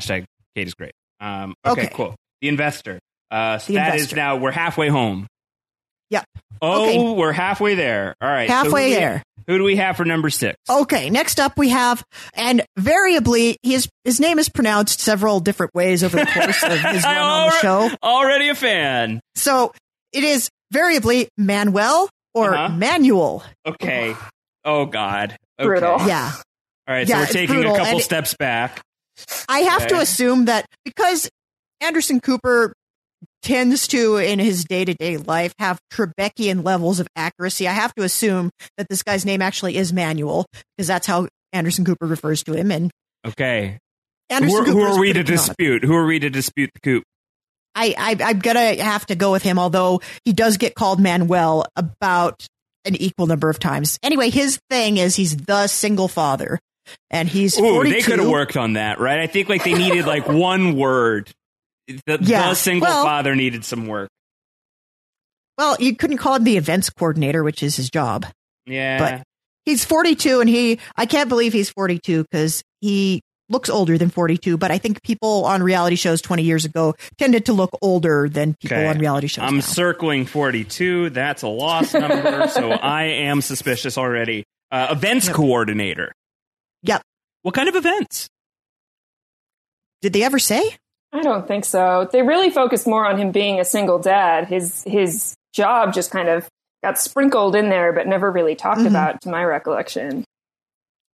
#Kate is great. Okay, cool. The investor. Is now, we're halfway home. Yep. We're halfway there. All right. Halfway there. Who do we have for number 6? Okay, next up we have, and variably, his name is pronounced several different ways over the course of his run on the show. Already a fan. So it is variably Manuel or Manuel. Okay. Oh, God. Okay. Brutal. Yeah. All right, so we're taking a couple steps back. I have to assume that because Anderson Cooper tends to, in his day-to-day life, have Trebekian levels of accuracy, I have to assume that this guy's name actually is Manuel, because that's how Anderson Cooper refers to him. And okay, who are we to dispute? Who are we to dispute the coup? I'm gonna have to go with him, although he does get called Manuel about an equal number of times. Anyway, his thing is he's the single father, and he's 42. They could have worked on that, right? I think they needed one word. The single father needed some work. Well, you couldn't call him the events coordinator, which is his job. Yeah. But he's 42, and I can't believe he's 42 because he looks older than 42. But I think people on reality shows 20 years ago tended to look older than people on reality shows now. Circling 42. That's a lost number. So I am suspicious already. Events coordinator. Yep. What kind of events? Did they ever say? I don't think so. They really focused more on him being a single dad. His job just kind of got sprinkled in there, but never really talked about, to my recollection.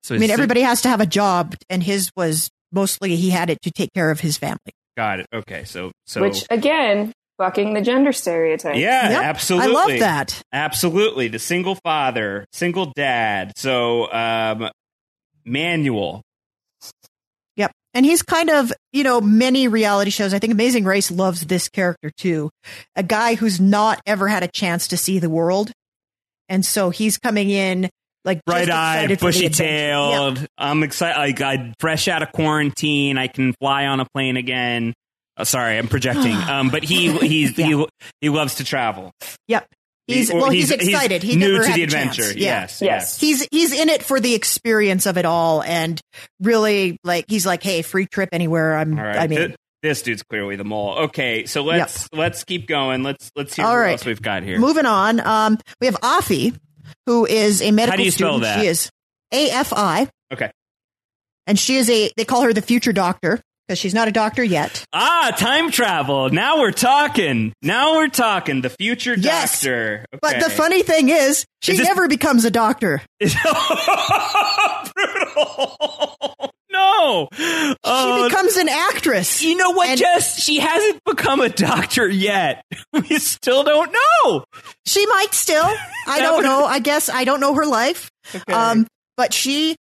So everybody has to have a job, and his was mostly he had it to take care of his family. Got it. Okay. So which again, bucking the gender stereotype. Yeah, yep. Absolutely. I love that. Absolutely. The single father, single dad. So, Manuel. Yep. And he's kind of, many reality shows. I think Amazing Race loves this character too. A guy who's not ever had a chance to see the world. And so he's coming in like bright-eyed, bushy-tailed. Yep. I'm excited. Like, I'm fresh out of quarantine. I can fly on a plane again. Oh, sorry, I'm projecting. But he's yeah. he loves to travel. Yep. He's excited. He's new to the adventure. Yeah. Yes. He's in it for the experience of it all, and really, like, he's like, hey, free trip anywhere. This dude's clearly the mole. Okay, so let's keep going. Let's see what else we've got here. Moving on. We have Afi, who is a medical student. How do you spell that? She is AFI. Okay. And she is they call her the future doctor. Because she's not a doctor yet. Ah, time travel. Now we're talking. The future doctor. Okay. But the funny thing is, she never becomes a doctor. Brutal. No. She becomes an actress. You know what, Jess? She hasn't become a doctor yet. We still don't know. She might still. I don't know. I guess I don't know her life. Okay. But she...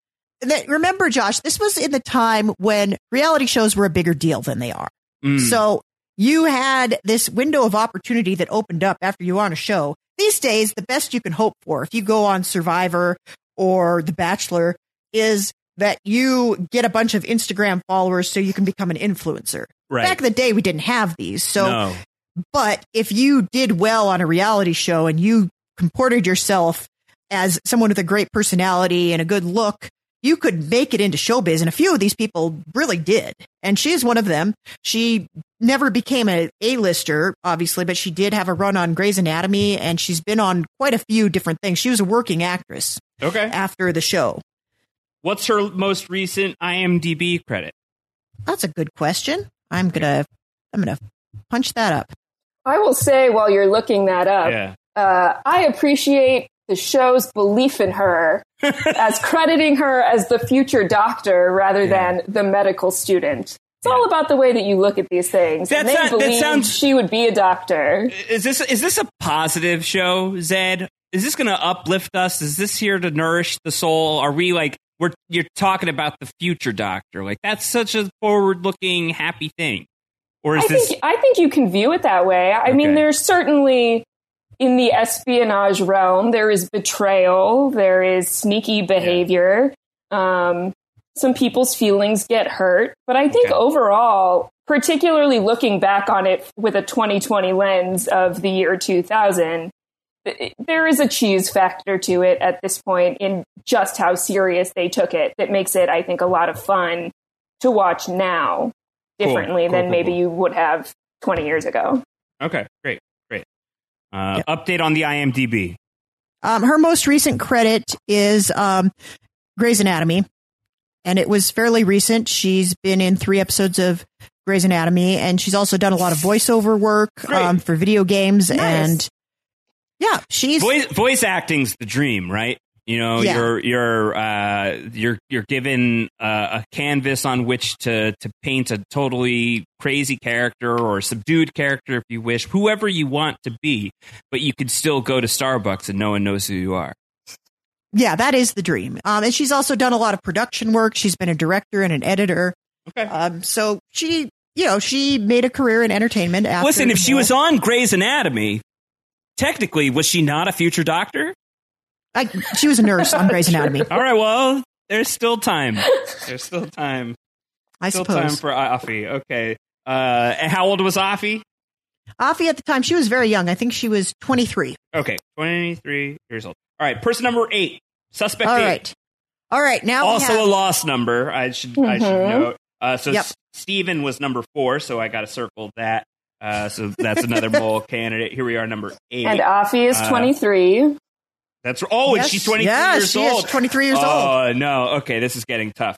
Remember, Josh, this was in the time when reality shows were a bigger deal than they are. Mm. So you had this window of opportunity that opened up after you were on a show. These days, the best you can hope for if you go on Survivor or The Bachelor is that you get a bunch of Instagram followers so you can become an influencer. Right. Back in the day, we didn't have these. So, no. But if you did well on a reality show and you comported yourself as someone with a great personality and a good look, you could make it into showbiz, and a few of these people really did. And she is one of them. She never became an A-lister, obviously, but she did have a run on Grey's Anatomy, and she's been on quite a few different things. She was a working actress. Okay. After the show. What's her most recent IMDb credit? That's a good question. I'm gonna punch that up. I will say while you're looking that up, I appreciate the show's belief in her as crediting her as the future doctor rather than the medical student. It's all about the way that you look at these things. That sounds she would be a doctor. Is this a positive show, Zed? Is this going to uplift us? Is this here to nourish the soul? Are we like you're talking about the future doctor? Like, that's such a forward-looking happy thing. Or is this? I think you can view it that way. I mean, there's certainly. In the espionage realm, there is betrayal, there is sneaky behavior, some people's feelings get hurt. But I think overall, particularly looking back on it with a 2020 lens of the year 2000, there is a cheese factor to it at this point in just how serious they took it that makes it, I think, a lot of fun to watch now differently than maybe you would have 20 years ago. Okay, great. Update on the IMDb. Her most recent credit is Grey's Anatomy, and it was fairly recent. She's been in 3 episodes of Grey's Anatomy, and she's also done a lot of voiceover work for video games. Nice. And she's voice acting's the dream, right? You're given a canvas on which to paint a totally crazy character or a subdued character, if you wish, whoever you want to be, but you could still go to Starbucks and no one knows who you are. Yeah, that is the dream. And she's also done a lot of production work. She's been a director and an editor. Okay. So she made a career in entertainment. Listen, if she was on Grey's Anatomy, technically, was she not a future doctor? She was a nurse on Grey's Anatomy. All right, well, there's still time. There's still time for Afi. Okay. And how old was Afi? Afi at the time, she was very young. I think she was 23. Okay, 23 years old. All right, person number 8. Suspect 8. All right. Now also a lost number, I should note. Steven was number 4, so I got to circle that. So that's another mole candidate. Here we are, number 8. And Afi is 23. That's and she's 23 years old. Yes, she is 23 years old. Oh, no. Okay, this is getting tough.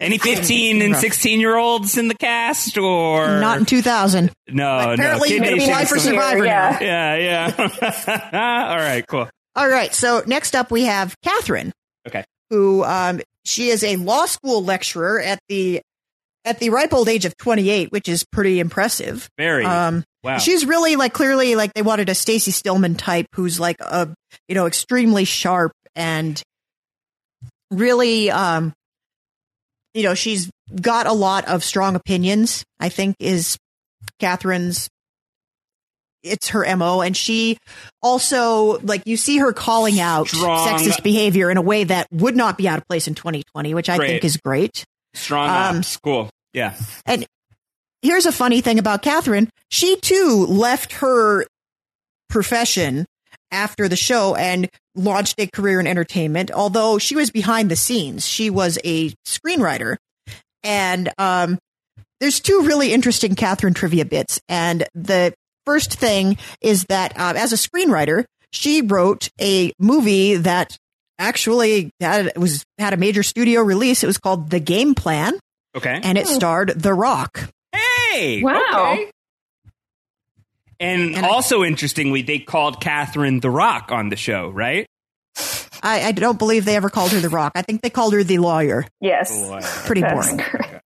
Any 15 and 16-year-olds in the cast, or not in 2000? No, apparently you're going to apply for Survivor. Yeah. All right, cool. All right, so next up we have Catherine. Okay, who she is a law school lecturer at the at the ripe old age of 28, which is pretty impressive. Very. Wow. She's really like clearly like they wanted a Stacey Stillman type who's like a, you know, extremely sharp and really, you know, she's got a lot of strong opinions, I think is Catherine's. It's her MO. And she also, like, you see her calling out sexist behavior in a way that would not be out of place in 2020, which I think is great. Strong ops. Cool. Yeah. And here's a funny thing about Catherine. She, too, left her profession after the show and launched a career in entertainment, although she was behind the scenes. She was a screenwriter. And there's two really interesting Catherine trivia bits. And the first thing is that as a screenwriter, she wrote a movie that actually had a major studio release. It was called The Game Plan. Okay. And it starred The Rock. Hey! Wow. Okay. And also, interestingly, they called Catherine The Rock on the show, right? I don't believe they ever called her The Rock. I think they called her The Lawyer. Yes. Pretty boring. Correct.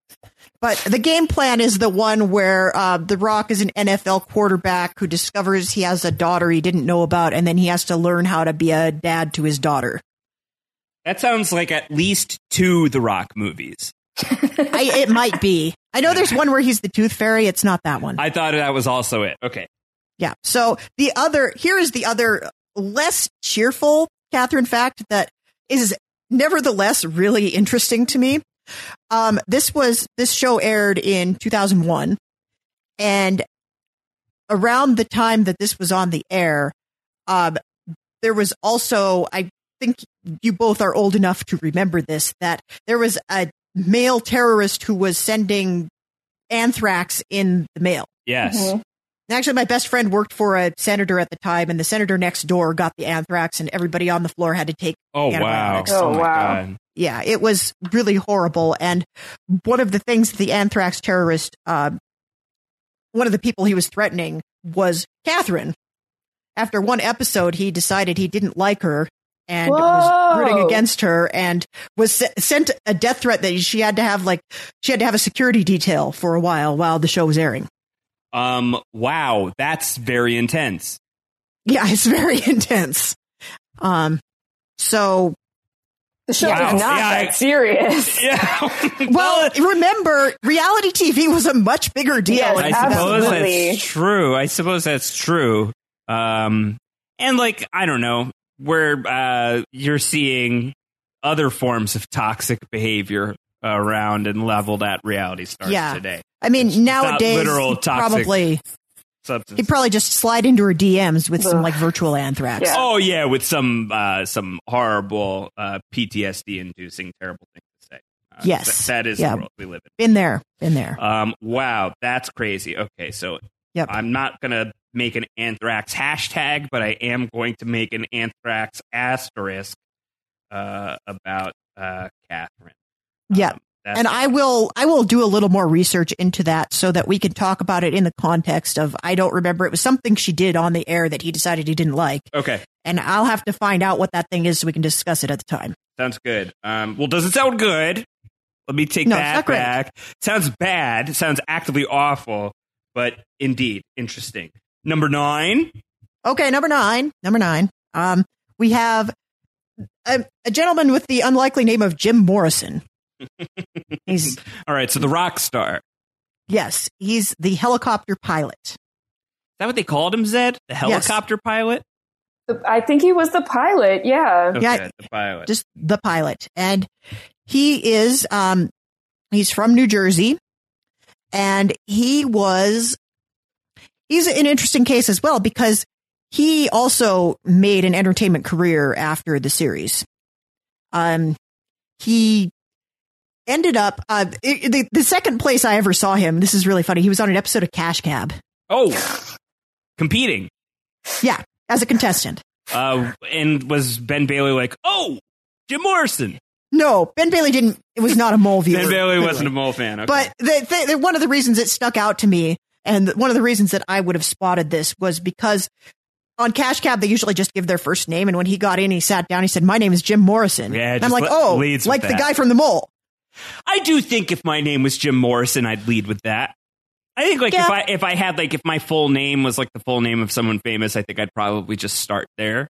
But The Game Plan is the one where The Rock is an NFL quarterback who discovers he has a daughter he didn't know about, and then he has to learn how to be a dad to his daughter. That sounds like at least 2 The Rock movies. It might be. I know there's one where he's the Tooth Fairy. It's not that one. I thought that was also it. Okay. Yeah. So here is the other less cheerful Catherine fact that is nevertheless really interesting to me. This show aired in 2001, and around the time that this was on the air, there was also, I think you both are old enough to remember this, that there was a male terrorist who was sending anthrax in the mail. Yes. Mm-hmm. Actually, my best friend worked for a senator at the time, and the senator next door got the anthrax, and everybody on the floor had to take antibiotics. Wow. Oh, wow. God. Yeah, it was really horrible. And one of the things the anthrax terrorist, one of the people he was threatening was Catherine. After one episode, he decided he didn't like her and was rooting against her, and was sent a death threat that she had to have a security detail for a while the show was airing. Wow, that's very intense. Yeah, it's very intense. So the show is not that serious. Yeah. Well, remember, reality TV was a much bigger deal. Yes, I suppose that's true. And like, I don't know, where you're seeing other forms of toxic behavior around and leveled at reality stars today. I mean, it's nowadays, literal toxic probably substance. He'd probably just slide into her DMs with some like virtual anthrax. Yeah. Oh yeah, with some horrible PTSD-inducing terrible thing to say. Yes, that is the world we live in. Been there. Wow, that's crazy. Okay, so I'm not gonna make an anthrax hashtag, but I am going to make an anthrax asterisk about Catherine. Yeah. And I will do a little more research into that so that we can talk about it in the context of, I don't remember. It was something she did on the air that he decided he didn't like. Okay. And I'll have to find out what that thing is so we can discuss it at the time. Sounds good. Well, doesn't sound good. Let me take that back. It sounds bad. It sounds actively awful, but indeed interesting. Number 9. Okay. Number nine. We have a gentleman with the unlikely name of Jim Morrison. He's all right. So the rock star. Yes, he's the helicopter pilot. Is that what they called him, Zed? The helicopter pilot? I think he was the pilot. Yeah. Okay, yeah. The pilot. Just the pilot. And he is he's from New Jersey, and he's an interesting case as well, because he also made an entertainment career after the series. He ended up the second place I ever saw him. This is really funny. He was on an episode of Cash Cab. Oh, competing. Yeah, as a contestant. And was Ben Bailey like, oh, Jim Morrison? No, Ben Bailey didn't. It was not a Mole viewer. Ben Bailey wasn't a Mole fan. Okay. But one of the reasons it stuck out to me, and one of the reasons that I would have spotted this, was because on Cash Cab, they usually just give their first name. And when he got in, he sat down. He said, "My name is Jim Morrison." Yeah, and I'm like, oh, like the guy from the Mole. I do think if my name was Jim Morrison, I'd lead with that. I think if my full name was like the full name of someone famous, I think I'd probably just start there.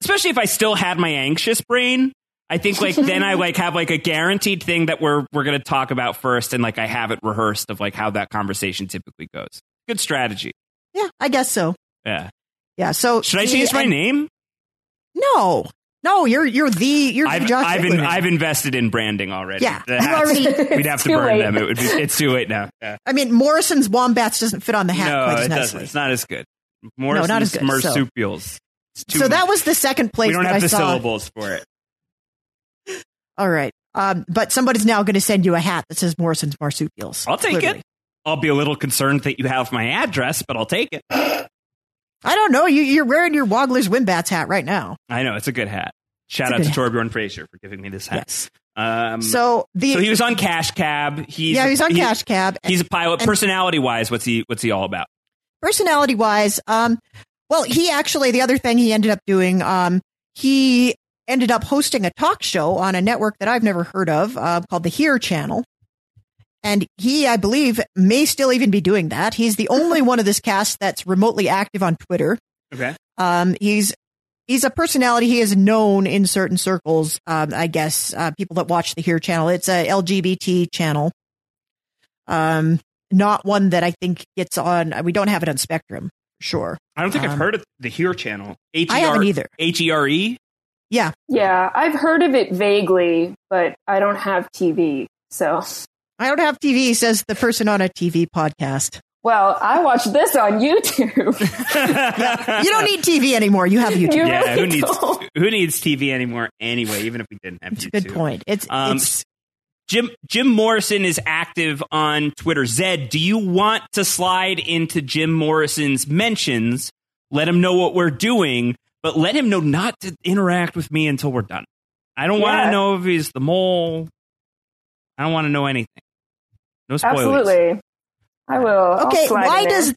Especially if I still had my anxious brain. I think like then I like have like a guaranteed thing that we're going to talk about first. And like I have it rehearsed of like how that conversation typically goes. Good strategy. Yeah, I guess so. Yeah. Yeah. So should I change my name? No. No, I've invested in branding already. Yeah, we'd have to burn them. It's too late now. Yeah. I mean, Morrison's Wombats doesn't fit on the hat. No, quite as nicely. It's not as good. Morrison's not as good, marsupials. So that was the second place. We don't have the syllables for it. All right, but somebody's now going to send you a hat that says Morrison's Marsupials. I'll take it. I'll be a little concerned that you have my address, but I'll take it. I don't know. You're wearing your Woggler's Wombats hat right now. I know. It's a good hat. Shout out to Torbjorn Fraser for giving me this hat. Yes. So he was on Cash Cab. He's on Cash Cab. He's a pilot. Personality-wise, what's he all about? Personality-wise, well, he actually, the other thing he ended up doing, he ended up hosting a talk show on a network that I've never heard of called the Here channel. And he, I believe, may still even be doing that. He's the only one of this cast that's remotely active on Twitter. Okay. He's a personality. He is known in certain circles, I guess, people that watch the Here channel. It's a LGBT channel. Not one that I think gets on. We don't have it on Spectrum. Sure. I don't think I've heard of the Here channel. I haven't either. Here? Yeah. Yeah. I've heard of it vaguely, but I don't have TV, so... I don't have TV, says the person on a TV podcast. Well, I watch this on YouTube. You don't need TV anymore. You have YouTube. Who needs TV anymore anyway, even if we didn't have YouTube? Good point. It's Jim Morrison is active on Twitter. Zed, do you want to slide into Jim Morrison's mentions? Let him know what we're doing, but let him know not to interact with me until we're done. I don't want to know if he's the mole. I don't want to know anything. No spoilers. Absolutely. I will. Okay, why does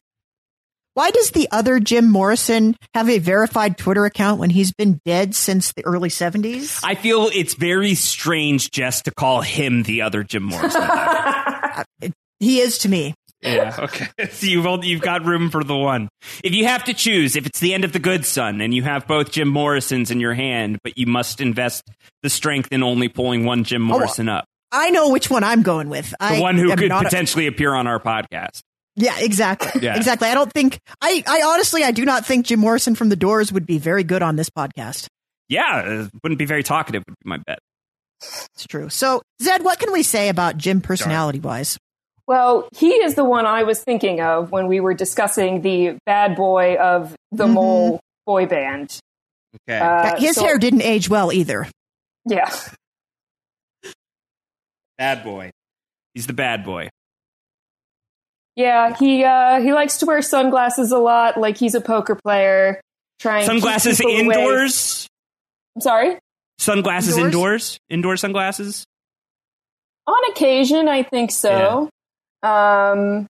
the other Jim Morrison have a verified Twitter account when he's been dead since the early 70s? I feel it's very strange just to call him the other Jim Morrison. He is to me. Yeah, okay. So you've got room for the one. If you have to choose, if it's the end of the good son and you have both Jim Morrisons in your hand, but you must invest the strength in only pulling one Jim Morrison up. I know which one I'm going with. The one who could potentially appear on our podcast. Yeah, exactly. Yeah. Exactly. I don't think... I honestly, I do not think Jim Morrison from The Doors would be very good on this podcast. Yeah, wouldn't be very talkative would be my bet. It's true. So, Zed, what can we say about Jim personality-wise? Well, he is the one I was thinking of when we were discussing the bad boy of the Mole boy band. Okay. His hair didn't age well either. Yeah. Bad boy. He's the bad boy. Yeah, he likes to wear sunglasses a lot, like he's a poker player. Sunglasses indoors? Away. I'm sorry? Sunglasses indoors? Indoor sunglasses? On occasion, I think so. Yeah.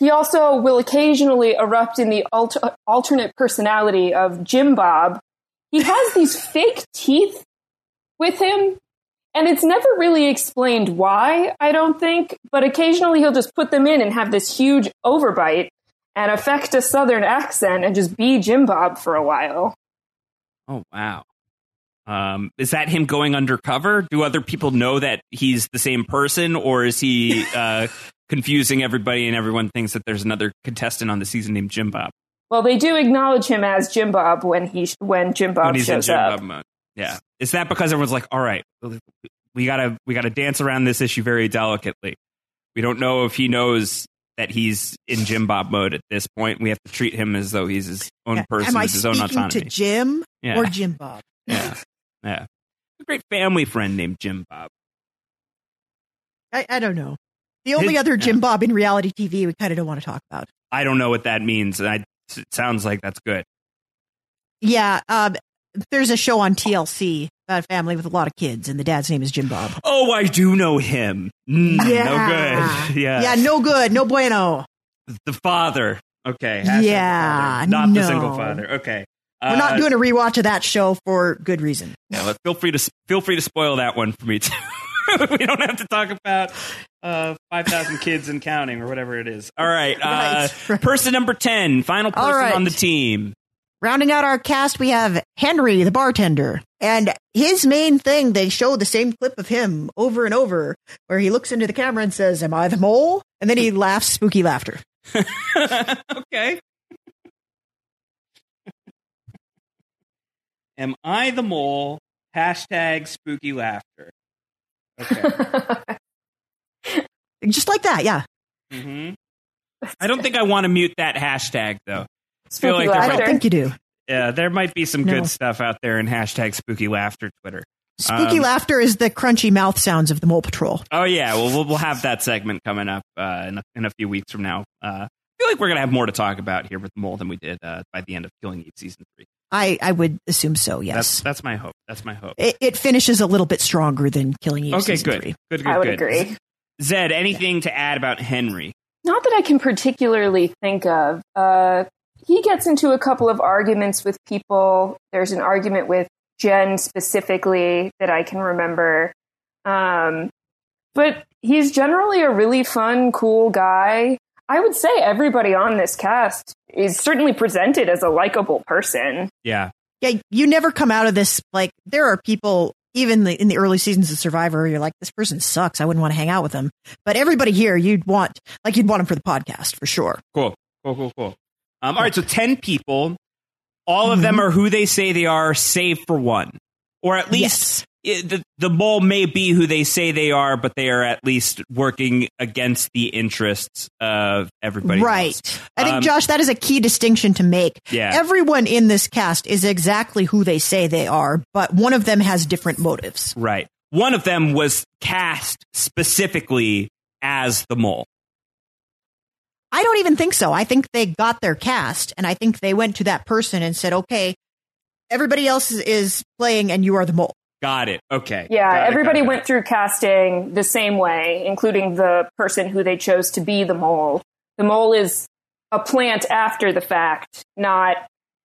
He also will occasionally erupt in the alternate personality of Jim Bob. He has these fake teeth with him. And it's never really explained why, I don't think, but occasionally he'll just put them in and have this huge overbite and affect a southern accent and just be Jim Bob for a while. Oh, wow. Is that him going undercover? Do other people know that he's the same person, or is he confusing everybody and everyone thinks that there's another contestant on the season named Jim Bob? Well, they do acknowledge him as Jim Bob when Jim Bob shows up. Yeah. Is that because everyone's like, all right, we gotta dance around this issue very delicately. We don't know if he knows that he's in Jim Bob mode at this point. We have to treat him as though he's his own person with his own autonomy. To Jim or Jim Bob? Yeah. Yeah. A great family friend named Jim Bob. I don't know. The only other Jim Bob in reality TV we kind of don't want to talk about. I don't know what that means. It sounds like that's good. Yeah. There's a show on TLC about a family with a lot of kids, and the dad's name is Jim Bob. Oh, I do know him. No good. Yeah, no good. No bueno. The father. Okay. Yeah. Father. Not the single father. Okay. We're not doing a rewatch of that show for good reason. Yeah, feel free to spoil that one for me, too. We don't have to talk about 5,000 kids and counting or whatever it is. All right. Right. Person number 10, final person on the team. Rounding out our cast, we have Henry, the bartender. And his main thing, they show the same clip of him over and over, where he looks into the camera and says, "Am I the mole?" And then he laughs spooky laughter. Okay. Am I the mole? Hashtag spooky laughter. Okay. Just like that, yeah. Mm-hmm. I don't think I want to mute that hashtag, though. Feel like I don't think you do. Yeah, there might be some good stuff out there in hashtag spooky laughter Twitter. Spooky laughter is the crunchy mouth sounds of the Mole Patrol. Oh, yeah. Well, we'll have that segment coming up in a few weeks from now. I feel like we're going to have more to talk about here with the Mole than we did by the end of Killing Eve Season 3. I would assume so, yes. That's my hope. That's my hope. It finishes a little bit stronger than Killing Eve Season 3. Okay, good. I would agree. Zed, anything to add about Henry? Not that I can particularly think of. He gets into a couple of arguments with people. There's an argument with Jen specifically that I can remember. But he's generally a really fun, cool guy. I would say everybody on this cast is certainly presented as a likable person. Yeah. Yeah. You never come out of this. Like, there are people, even in the early seasons of Survivor, you're like, this person sucks. I wouldn't want to hang out with them. But everybody here, you'd want them for the podcast for sure. Cool. All right, so 10 people, all of them are who they say they are, save for one. Or at least the mole may be who they say they are, but they are at least working against the interests of everybody else. I think, Josh, that is a key distinction to make. Yeah. Everyone in this cast is exactly who they say they are, but one of them has different motives. Right. One of them was cast specifically as the mole. I don't even think so. I think they got their cast, and I think they went to that person and said, okay, everybody else is playing and you are the mole. Got it. Okay. Yeah, everybody went through casting the same way, including the person who they chose to be the mole. The mole is a plant after the fact, not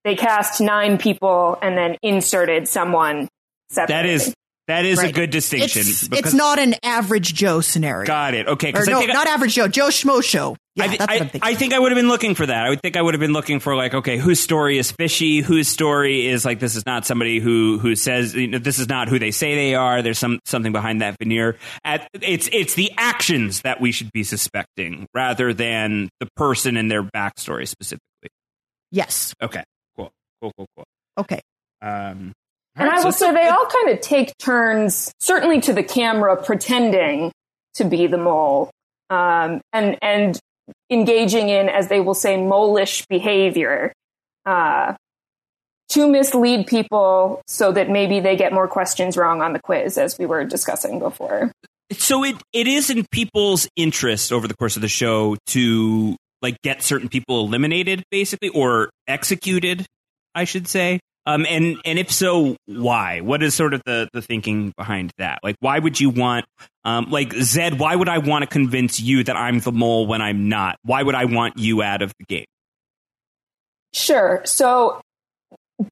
they cast 9 people and then inserted someone separately. That is a good distinction. It's not an average Joe scenario. Got it. Okay. Not average Joe. Joe Schmo show. Yeah, I think I would have been looking for that. I would have been looking for like, okay, whose story is fishy? Whose story is like, this is not somebody who says, you know, this is not who they say they are. There's something behind that veneer. It's the actions that we should be suspecting rather than the person and their backstory specifically. Yes. Okay. Cool. Okay. And I will say they all kind of take turns, certainly to the camera, pretending to be the mole and engaging in, as they will say, mole-ish behavior to mislead people so that maybe they get more questions wrong on the quiz, as we were discussing before. So it is in people's interest over the course of the show to like get certain people eliminated, basically, or executed, I should say. And if so, why? What is sort of the thinking behind that? Like, why would you want, like, Zed, why would I want to convince you that I'm the mole when I'm not? Why would I want you out of the game? Sure. So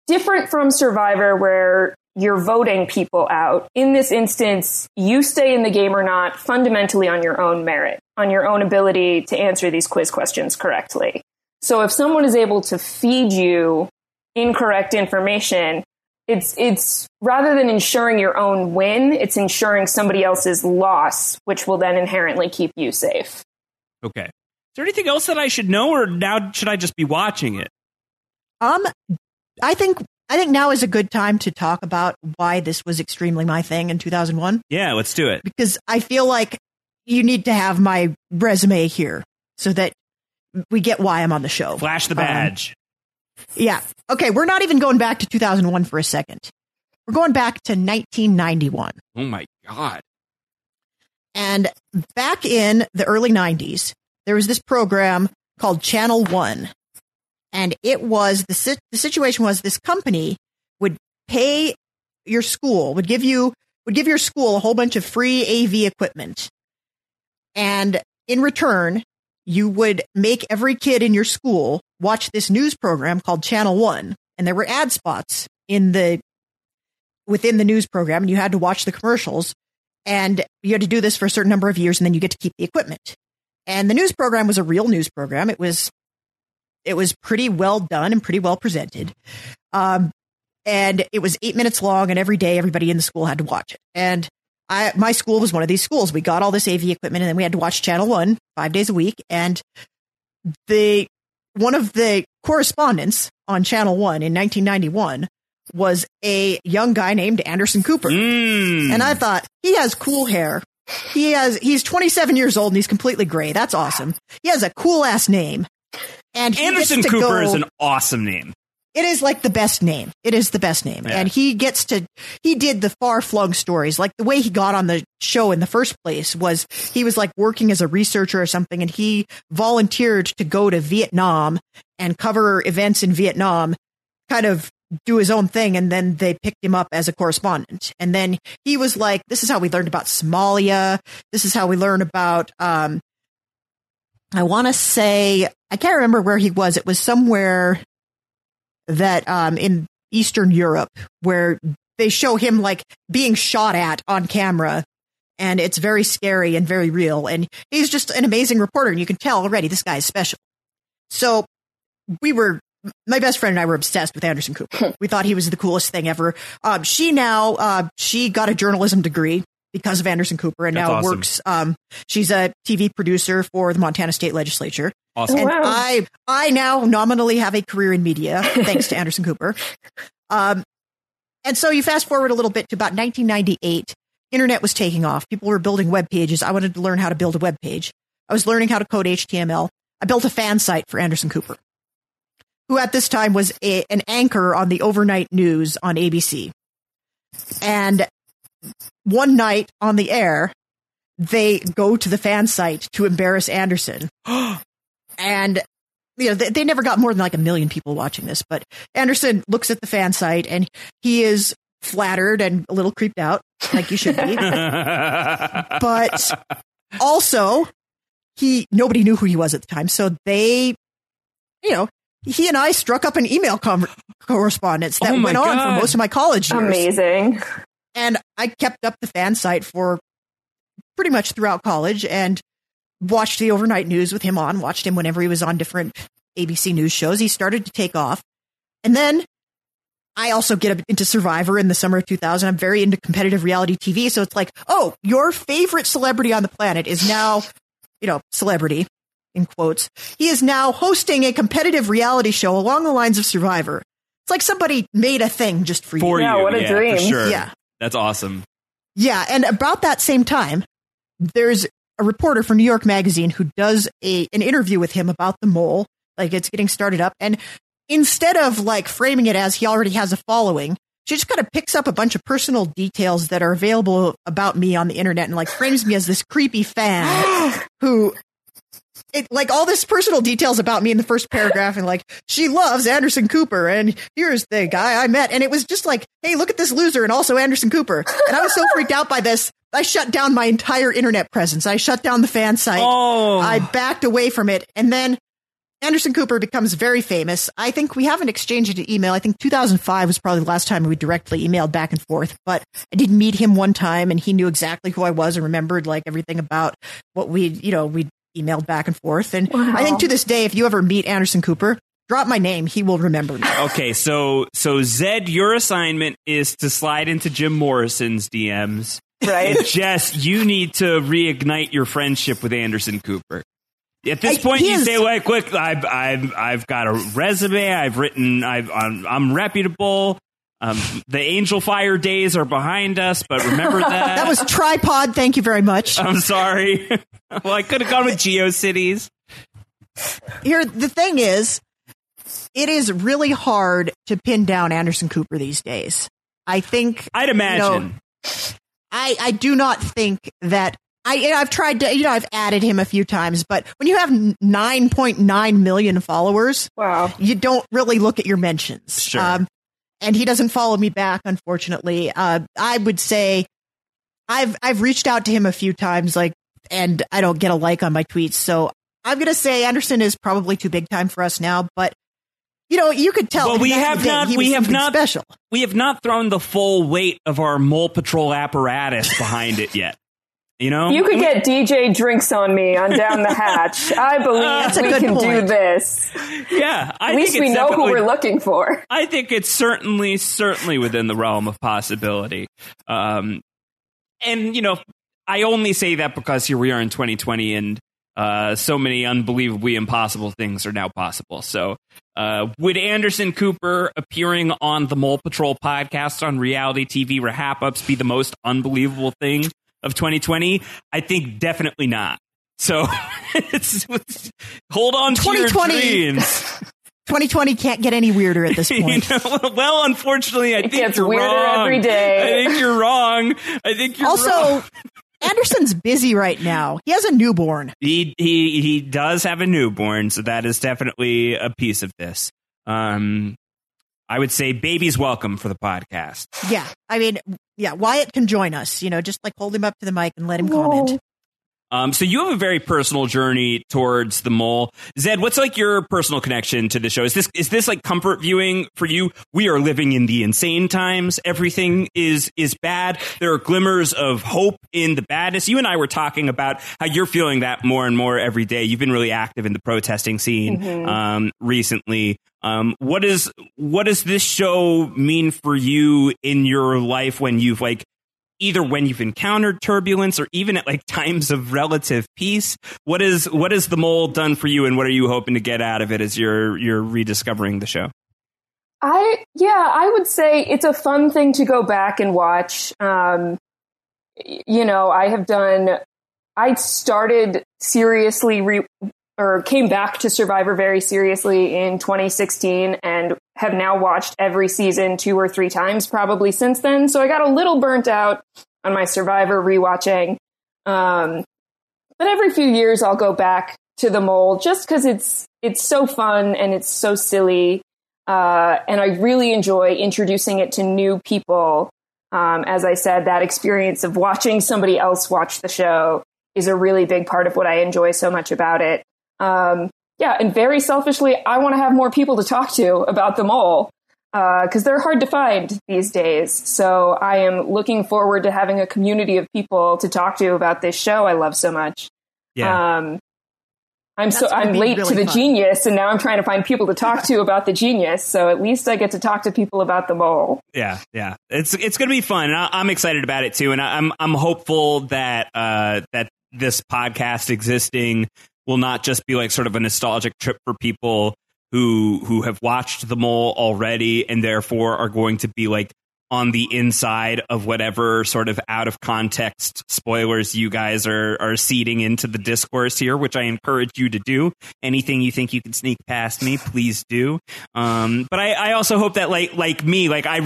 different from Survivor, where you're voting people out, in this instance, you stay in the game or not fundamentally on your own merit, on your own ability to answer these quiz questions correctly. So if someone is able to feed you incorrect information, it's rather than ensuring your own win, it's ensuring somebody else's loss, which will then inherently keep you safe. Okay. Is there anything else that I should know, or now should I just be watching it? I think now is a good time to talk about why this was extremely my thing in 2001. Yeah, let's do it. Because I feel like you need to have my resume here so that we get why I'm on the show. Flash the badge. Yeah. Okay, we're not even going back to 2001 for a second. We're going back to 1991. Oh, my God. And back in the early 90s, there was this program called Channel One. And it was the situation was this company would pay your school, would give your school a whole bunch of free AV equipment. And in return, you would make every kid in your school watch this news program called Channel One, and there were ad spots within the news program, and you had to watch the commercials. And you had to do this for a certain number of years, and then you get to keep the equipment. And the news program was a real news program. It was pretty well done and pretty well presented. And it was 8 minutes long, and every day, everybody in the school had to watch it. And my school was one of these schools. We got all this AV equipment, and then we had to watch Channel One 5 days a week. And one of the correspondents on Channel One in 1991 was a young guy named Anderson Cooper. And I thought, he has cool hair. He's 27 years old and he's completely gray. That's awesome. He has a cool ass name. And Anderson Cooper is an awesome name. It is like the best name. It is the best name. Yeah. And he did the far flung stories. Like the way he got on the show in the first place was he was like working as a researcher or something. And he volunteered to go to Vietnam and cover events in Vietnam, kind of do his own thing. And then they picked him up as a correspondent. And then he was like, this is how we learned about Somalia. This is how we learn about, I want to say, I can't remember where he was. It was somewhere that in Eastern Europe, where they show him like being shot at on camera, and it's very scary and very real. And he's just an amazing reporter, and you can tell already this guy is special. So my best friend and I were obsessed with Anderson Cooper. We thought he was the coolest thing ever. She got a journalism degree because of Anderson Cooper, and that's now awesome. Works. She's a TV producer for the Montana State Legislature. Awesome. And wow. I now nominally have a career in media, thanks to Anderson Cooper. And so you fast forward a little bit to about 1998. Internet was taking off. People were building web pages. I wanted to learn how to build a web page. I was learning how to code HTML. I built a fan site for Anderson Cooper, who at this time was an anchor on the overnight news on ABC. And one night on the air, they go to the fan site to embarrass Anderson. And, you know, they never got more than like 1 million people watching this. But Anderson looks at the fan site and he is flattered and a little creeped out, like you should be. But also, nobody knew who he was at the time. So they, you know, he and I struck up an email correspondence that went on for most of my college years. Amazing. And I kept up the fan site for pretty much throughout college and watched the overnight news with him on, watched him whenever he was on different ABC News shows. He started to take off. And then I also get into Survivor in the summer of 2000. I'm very into competitive reality TV. So it's like, oh, your favorite celebrity on the planet is now, you know, celebrity in quotes. He is now hosting a competitive reality show along the lines of Survivor. It's like somebody made a thing just for you. Yeah, what a dream. For sure. Yeah. That's awesome. Yeah. And about that same time, there's a reporter from New York Magazine who does an interview with him about the Mole, like it's getting started up. And instead of like framing it as he already has a following, she just kind of picks up a bunch of personal details that are available about me on the internet and like frames me as this creepy fan who like all this personal details about me in the first paragraph. And like, she loves Anderson Cooper and here's the guy I met. And it was just like, hey, look at this loser. And also Anderson Cooper. And I was so freaked out by this. I shut down my entire internet presence. I shut down the fan site. Oh. I backed away from it. And then Anderson Cooper becomes very famous. I think we haven't exchanged an email. I think 2005 was probably the last time we directly emailed back and forth. But I did meet him one time and he knew exactly who I was and remembered like everything about what we emailed back and forth. And wow. I think to this day, if you ever meet Anderson Cooper, drop my name. He will remember me. Okay, so Zed, your assignment is to slide into Jim Morrison's DMs. Right, and Jess, you need to reignite your friendship with Anderson Cooper. At this point, you say, "Like, look, I've got a resume. I've written. I'm reputable. The Angel Fire days are behind us, but remember that that was Tripod. Thank you very much. I'm sorry. Well, I could have gone with GeoCities. Here, the thing is, it is really hard to pin down Anderson Cooper these days. I think I'd imagine." I do not think that I've tried to, you know, I've added him a few times, but when you have 9.9 million followers, wow, you don't really look at your mentions. Sure. And he doesn't follow me back, unfortunately. I would say I've reached out to him a few times, like, and I don't get a like on my tweets. So I'm going to say Anderson is probably too big time for us now, but You know, you could tell. Well, we have not thrown the full weight of our Mole Patrol apparatus behind it yet. You know, you could get DJ Drinks on Me on Down the Hatch. I believe we can do this. Yeah, at least we know who we're looking for. I think it's certainly within the realm of possibility. And you know, I only say that because here we are in 2020, and so many unbelievably impossible things are now possible. So, would Anderson Cooper appearing on the Mole Patrol podcast on reality TV wrap-ups be the most unbelievable thing of 2020? I think definitely not. So, hold on to your dreams. 2020 can't get any weirder at this point. You know, well, unfortunately, I think you're wrong. It gets weirder every day. I think you're wrong. Also, Anderson's busy right now. He has a newborn. He does have a newborn, so that is definitely a piece of this. I would say baby's welcome for the podcast. Yeah. I mean, yeah, Wyatt can join us, you know, just like hold him up to the mic and let him comment. So you have a very personal journey towards the Mole. Zed, what's like your personal connection to the show? Is this like comfort viewing for you? We are living in the insane times. Everything is bad. There are glimmers of hope in the badness. You and I were talking about how you're feeling that more and more every day. You've been really active in the protesting scene recently. What does this show mean for you in your life when you've like, either when you've encountered turbulence or even at like times of relative peace? What is the Mole done for you, and what are you hoping to get out of it as you're rediscovering the show? I would say it's a fun thing to go back and watch. You know, I started seriously or came back to Survivor very seriously in 2016 and have now watched every season 2 or 3 times probably since then. So I got a little burnt out on my Survivor rewatching. But every few years I'll go back to the Mole just because it's so fun and it's so silly. And I really enjoy introducing it to new people. As I said, that experience of watching somebody else watch the show is a really big part of what I enjoy so much about it. Yeah, and very selfishly, I want to have more people to talk to about the Mole, because they're hard to find these days. So I am looking forward to having a community of people to talk to about this show I love so much. Yeah. I'm late really to the fun. Genius, and now I'm trying to find people to talk to about the genius. So at least I get to talk to people about the Mole. Yeah, it's going to be fun, and I'm excited about it too. And I'm hopeful that that this podcast existing will not just be like sort of a nostalgic trip for people who have watched the Mole already and therefore are going to be like on the inside of whatever sort of out of context spoilers you guys are seeding into the discourse here, which I encourage you to do. Anything you think you can sneak past me, please do. But I also hope that like me, like I'm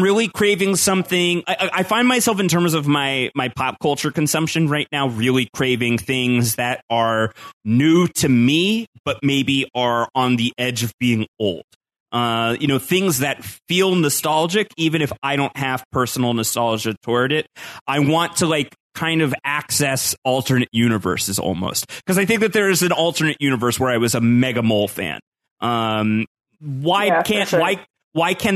really craving something. I find myself in terms of my pop culture consumption right now, really craving things that are new to me, but maybe are on the edge of being old. You know, things that feel nostalgic, even if I don't have personal nostalgia toward it. I want to like kind of access alternate universes almost, because I think that there is an alternate universe where I was a mega Mole fan. Why can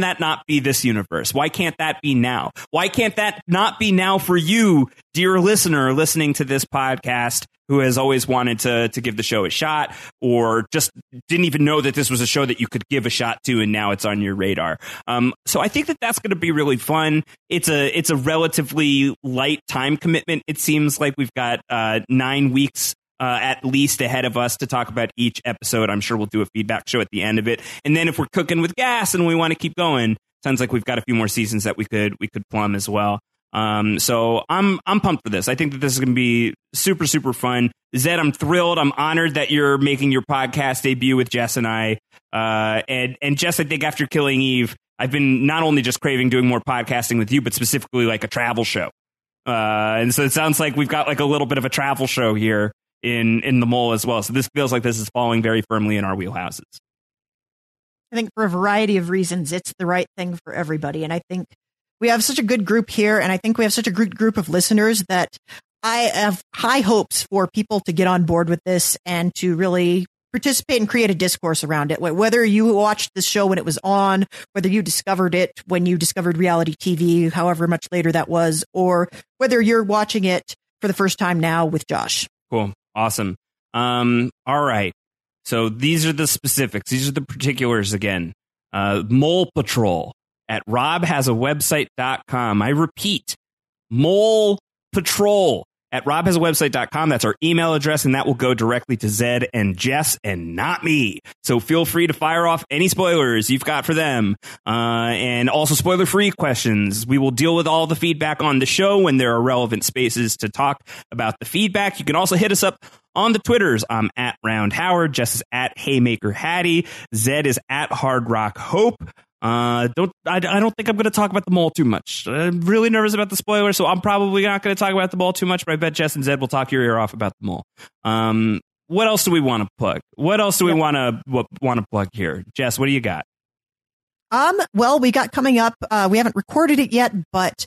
that not be this universe? Why can't that be now? Why can't that not be now for you, dear listener, listening to this podcast, who has always wanted to give the show a shot or just didn't even know that this was a show that you could give a shot to, and now it's on your radar. So I think that that's going to be really fun. It's a relatively light time commitment. It seems like we've got 9 weeks at least ahead of us to talk about each episode. I'm sure we'll do a feedback show at the end of it. And then if we're cooking with gas and we want to keep going, sounds like we've got a few more seasons that we could plumb as well. So I'm pumped for this. I think that this is going to be super, super fun. Zed, I'm thrilled. I'm honored that you're making your podcast debut with Jess and I. And Jess, I think after Killing Eve, I've been not only just craving doing more podcasting with you, but specifically like a travel show. And so it sounds like we've got like a little bit of a travel show here in the Mole as well. So this feels like this is falling very firmly in our wheelhouses. I think for a variety of reasons, it's the right thing for everybody. And I think we have such a good group here, and I think we have such a good group of listeners that I have high hopes for people to get on board with this and to really participate and create a discourse around it, whether you watched the show when it was on, whether you discovered it when you discovered reality TV, however much later that was, or whether you're watching it for the first time now with Josh. Cool. Awesome. All right. So these are the specifics. These are the particulars again. Mole Patrol at RobHasAWebsite.com. I repeat, Mole Patrol at RobHasAWebsite.com. That's our email address, and that will go directly to Zed and Jess and not me. So feel free to fire off any spoilers you've got for them. And also spoiler-free questions. We will deal with all the feedback on the show when there are relevant spaces to talk about the feedback. You can also hit us up on the Twitters. I'm at Round Howard. Jess is at Haymaker Hattie. Zed is at Hard Rock Hope. I don't think I'm going to talk about the mole too much. I'm really nervous about the spoiler, so I'm probably not going to talk about the mole too much, but I bet Jess and Zed will talk your ear off about the mole. What else do we want to plug? What else do we want to plug here? Jess, what do you got? Well, we got coming up, we haven't recorded it yet, but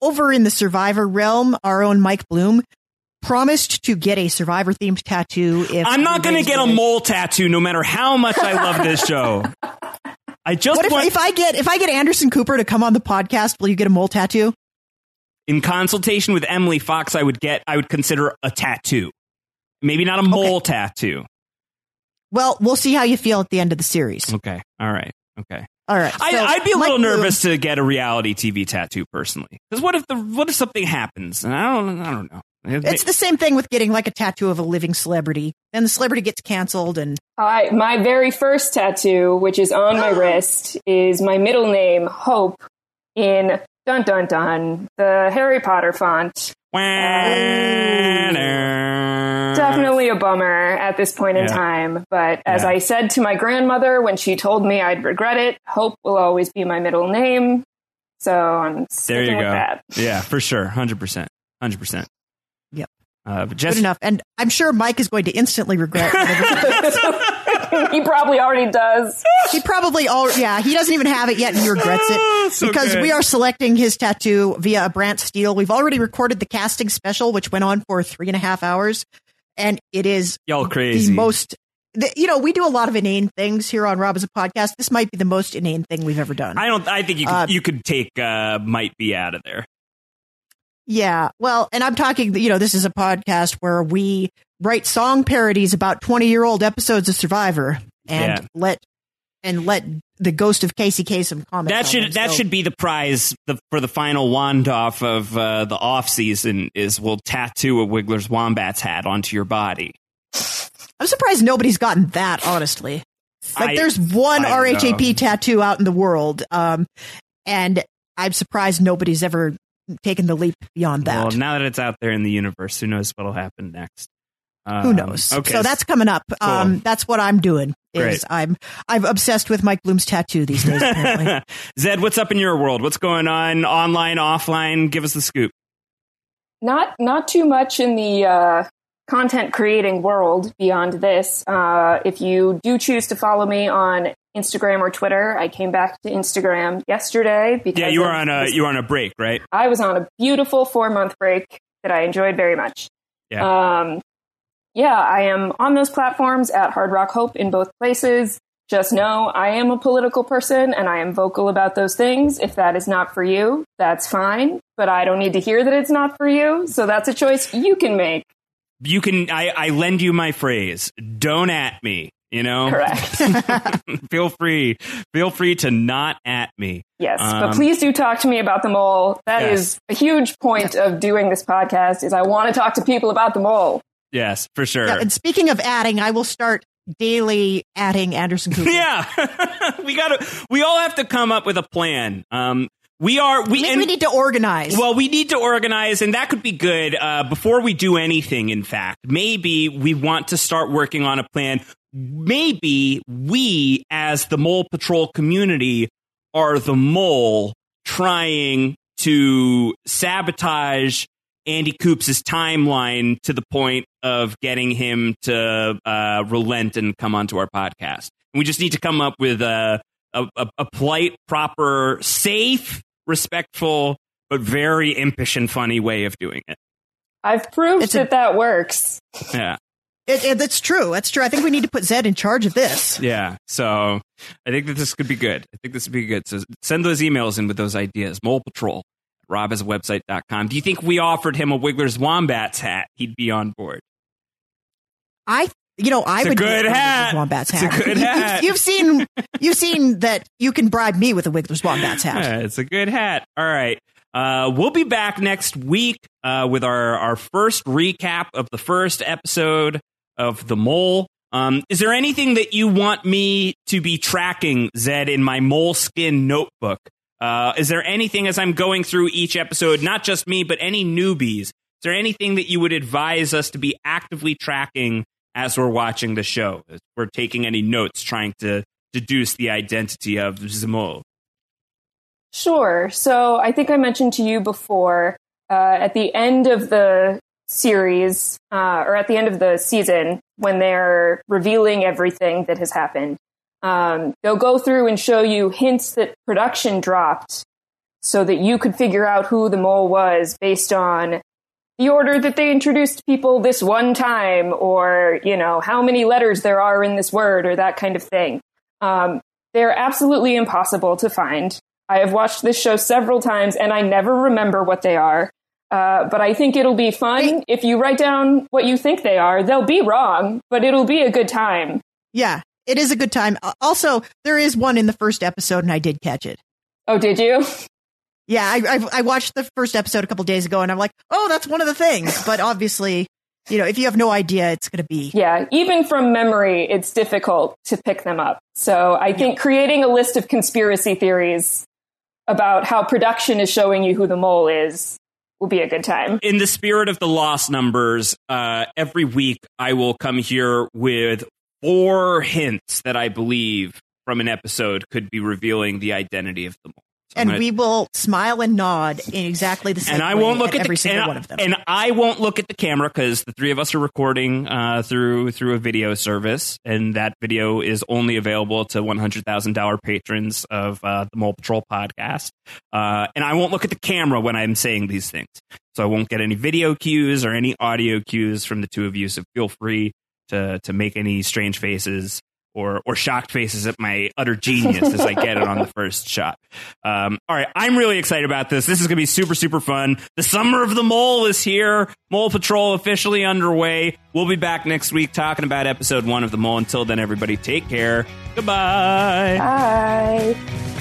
over in the Survivor realm, our own Mike Bloom promised to get a Survivor themed tattoo. If I'm not going to get a mole tattoo, no matter how much I love this show. I just if I get Anderson Cooper to come on the podcast, will you get a mole tattoo? In consultation with Emily Fox, I would consider a tattoo, maybe not a mole tattoo. Well, we'll see how you feel at the end of the series. Okay. All right. Okay. All right. So I'd be a little nervous to get a reality TV tattoo personally, because what if something happens? And I don't know. It's the same thing with getting like a tattoo of a living celebrity. Then the celebrity gets canceled. And my very first tattoo, which is on my wrist, is my middle name, Hope, in dun dun dun, the Harry Potter font. Definitely a bummer at this point in time. But as I said to my grandmother when she told me I'd regret it, Hope will always be my middle name. So I'm sticking with that. Yeah, for sure. 100%. But just good enough, and I'm sure Mike is going to instantly regret. He probably already does. He doesn't even have it yet, and he regrets it because we are selecting his tattoo via a Brant Steele. We've already recorded the casting special, which went on for 3.5 hours, and it is y'all crazy. We do a lot of inane things here on Rob as a Podcast. This might be the most inane thing we've ever done. I think you could take might be out of there. Yeah, well, and I'm talking, this is a podcast where we write song parodies about 20-year-old episodes of Survivor and let the ghost of Casey Kasem comment. That should be the prize for the final wand off of the off season is we'll tattoo a Wiggler's Wombats hat onto your body. I'm surprised nobody's gotten that, honestly. Like there's one RHAP tattoo out in the world, and I'm surprised nobody's ever taking the leap beyond that. Well, now that it's out there in the universe, who knows what'll happen next? Who knows? Okay. So that's coming up. Cool. That's what I'm doing. Great. I'm obsessed with Mike Bloom's tattoo these days, apparently. Zed, what's up in your world? What's going on online, offline? Give us the scoop. Not too much in the content creating world beyond this. If you do choose to follow me on Instagram or Twitter. I came back to Instagram yesterday because you were on a break, right? I was on a beautiful 4-month break that I enjoyed very much. Yeah. I am on those platforms at Hard Rock Hope in both places. Just know I am a political person and I am vocal about those things. If that is not for you, that's fine. But I don't need to hear that it's not for you. So that's a choice you can make. You can. I lend you my phrase. Don't at me. Correct. Feel free to not at me. Yes, but please do talk to me about the mole. That is a huge point of doing this podcast is I want to talk to people about the mole. Yes, for sure. Yeah, and speaking of adding, I will start daily adding Anderson Cooper. Yeah, we all have to come up with a plan. We need to organize. Well, we need to organize, and that could be good before we do anything. In fact, maybe we want to start working on a plan. Maybe we, as the Mole Patrol community, are the mole trying to sabotage Andy Coops' timeline to the point of getting him to relent and come onto our podcast. And we just need to come up with a polite, proper, safe, respectful, but very impish and funny way of doing it. I've proved that works. Yeah. That's true. That's true. I think we need to put Zed in charge of this. Yeah. So I think that this could be good. So send those emails in with those ideas. Mole Patrol, RobHasAWebsite.com. Do you think we offered him a Wigler's Wombats hat? He'd be on board. I would. Good hat. Wombats hat. It's a good hat. You've seen that you can bribe me with a Wigler's Wombats hat. Yeah, it's a good hat. All right. We'll be back next week with our first recap of the first episode of The Mole. Is there anything that you want me to be tracking, Zed, in my moleskin notebook? Is there anything as I'm going through each episode, not just me, but any newbies? Is there anything that you would advise us to be actively tracking as we're watching the show? If we're taking any notes, trying to deduce the identity of the Mole. Sure. So I think I mentioned to you before, at the end of the series, or at the end of the season, when they're revealing everything that has happened, they'll go through and show you hints that production dropped so that you could figure out who the mole was based on the order that they introduced people this one time, or, you know, how many letters there are in this word, or that kind of thing. They're absolutely impossible to find. I have watched this show several times, and I never remember what they are. But I think it'll be fun. If you write down what you think they are, they'll be wrong, but it'll be a good time. Yeah, it is a good time. Also, there is one in the first episode, and I did catch it. Oh, did you? Yeah, I watched the first episode a couple days ago, and I'm like, oh, that's one of the things. But obviously, you know, if you have no idea, it's going to be. Yeah, even from memory, it's difficult to pick them up. So I think creating a list of conspiracy theories about how production is showing you who the mole is will be a good time. In the spirit of the lost numbers, every week I will come here with 4 hints that I believe from an episode could be revealing the identity of the mole. So we will smile and nod in exactly the same way. I won't look at every single one of them. And I won't look at the camera because the three of us are recording through a video service. And that video is only available to $100,000 patrons of the Mole Patrol podcast. And I won't look at the camera when I'm saying these things. So I won't get any video cues or any audio cues from the two of you. So feel free to make any strange faces or shocked faces at my utter genius as I get it on the first shot. All right. I'm really excited about this. This is going to be super, super fun. The summer of the mole is here. Mole Patrol officially underway. We'll be back next week talking about episode 1 of The Mole. Until then, everybody, take care. Goodbye. Bye.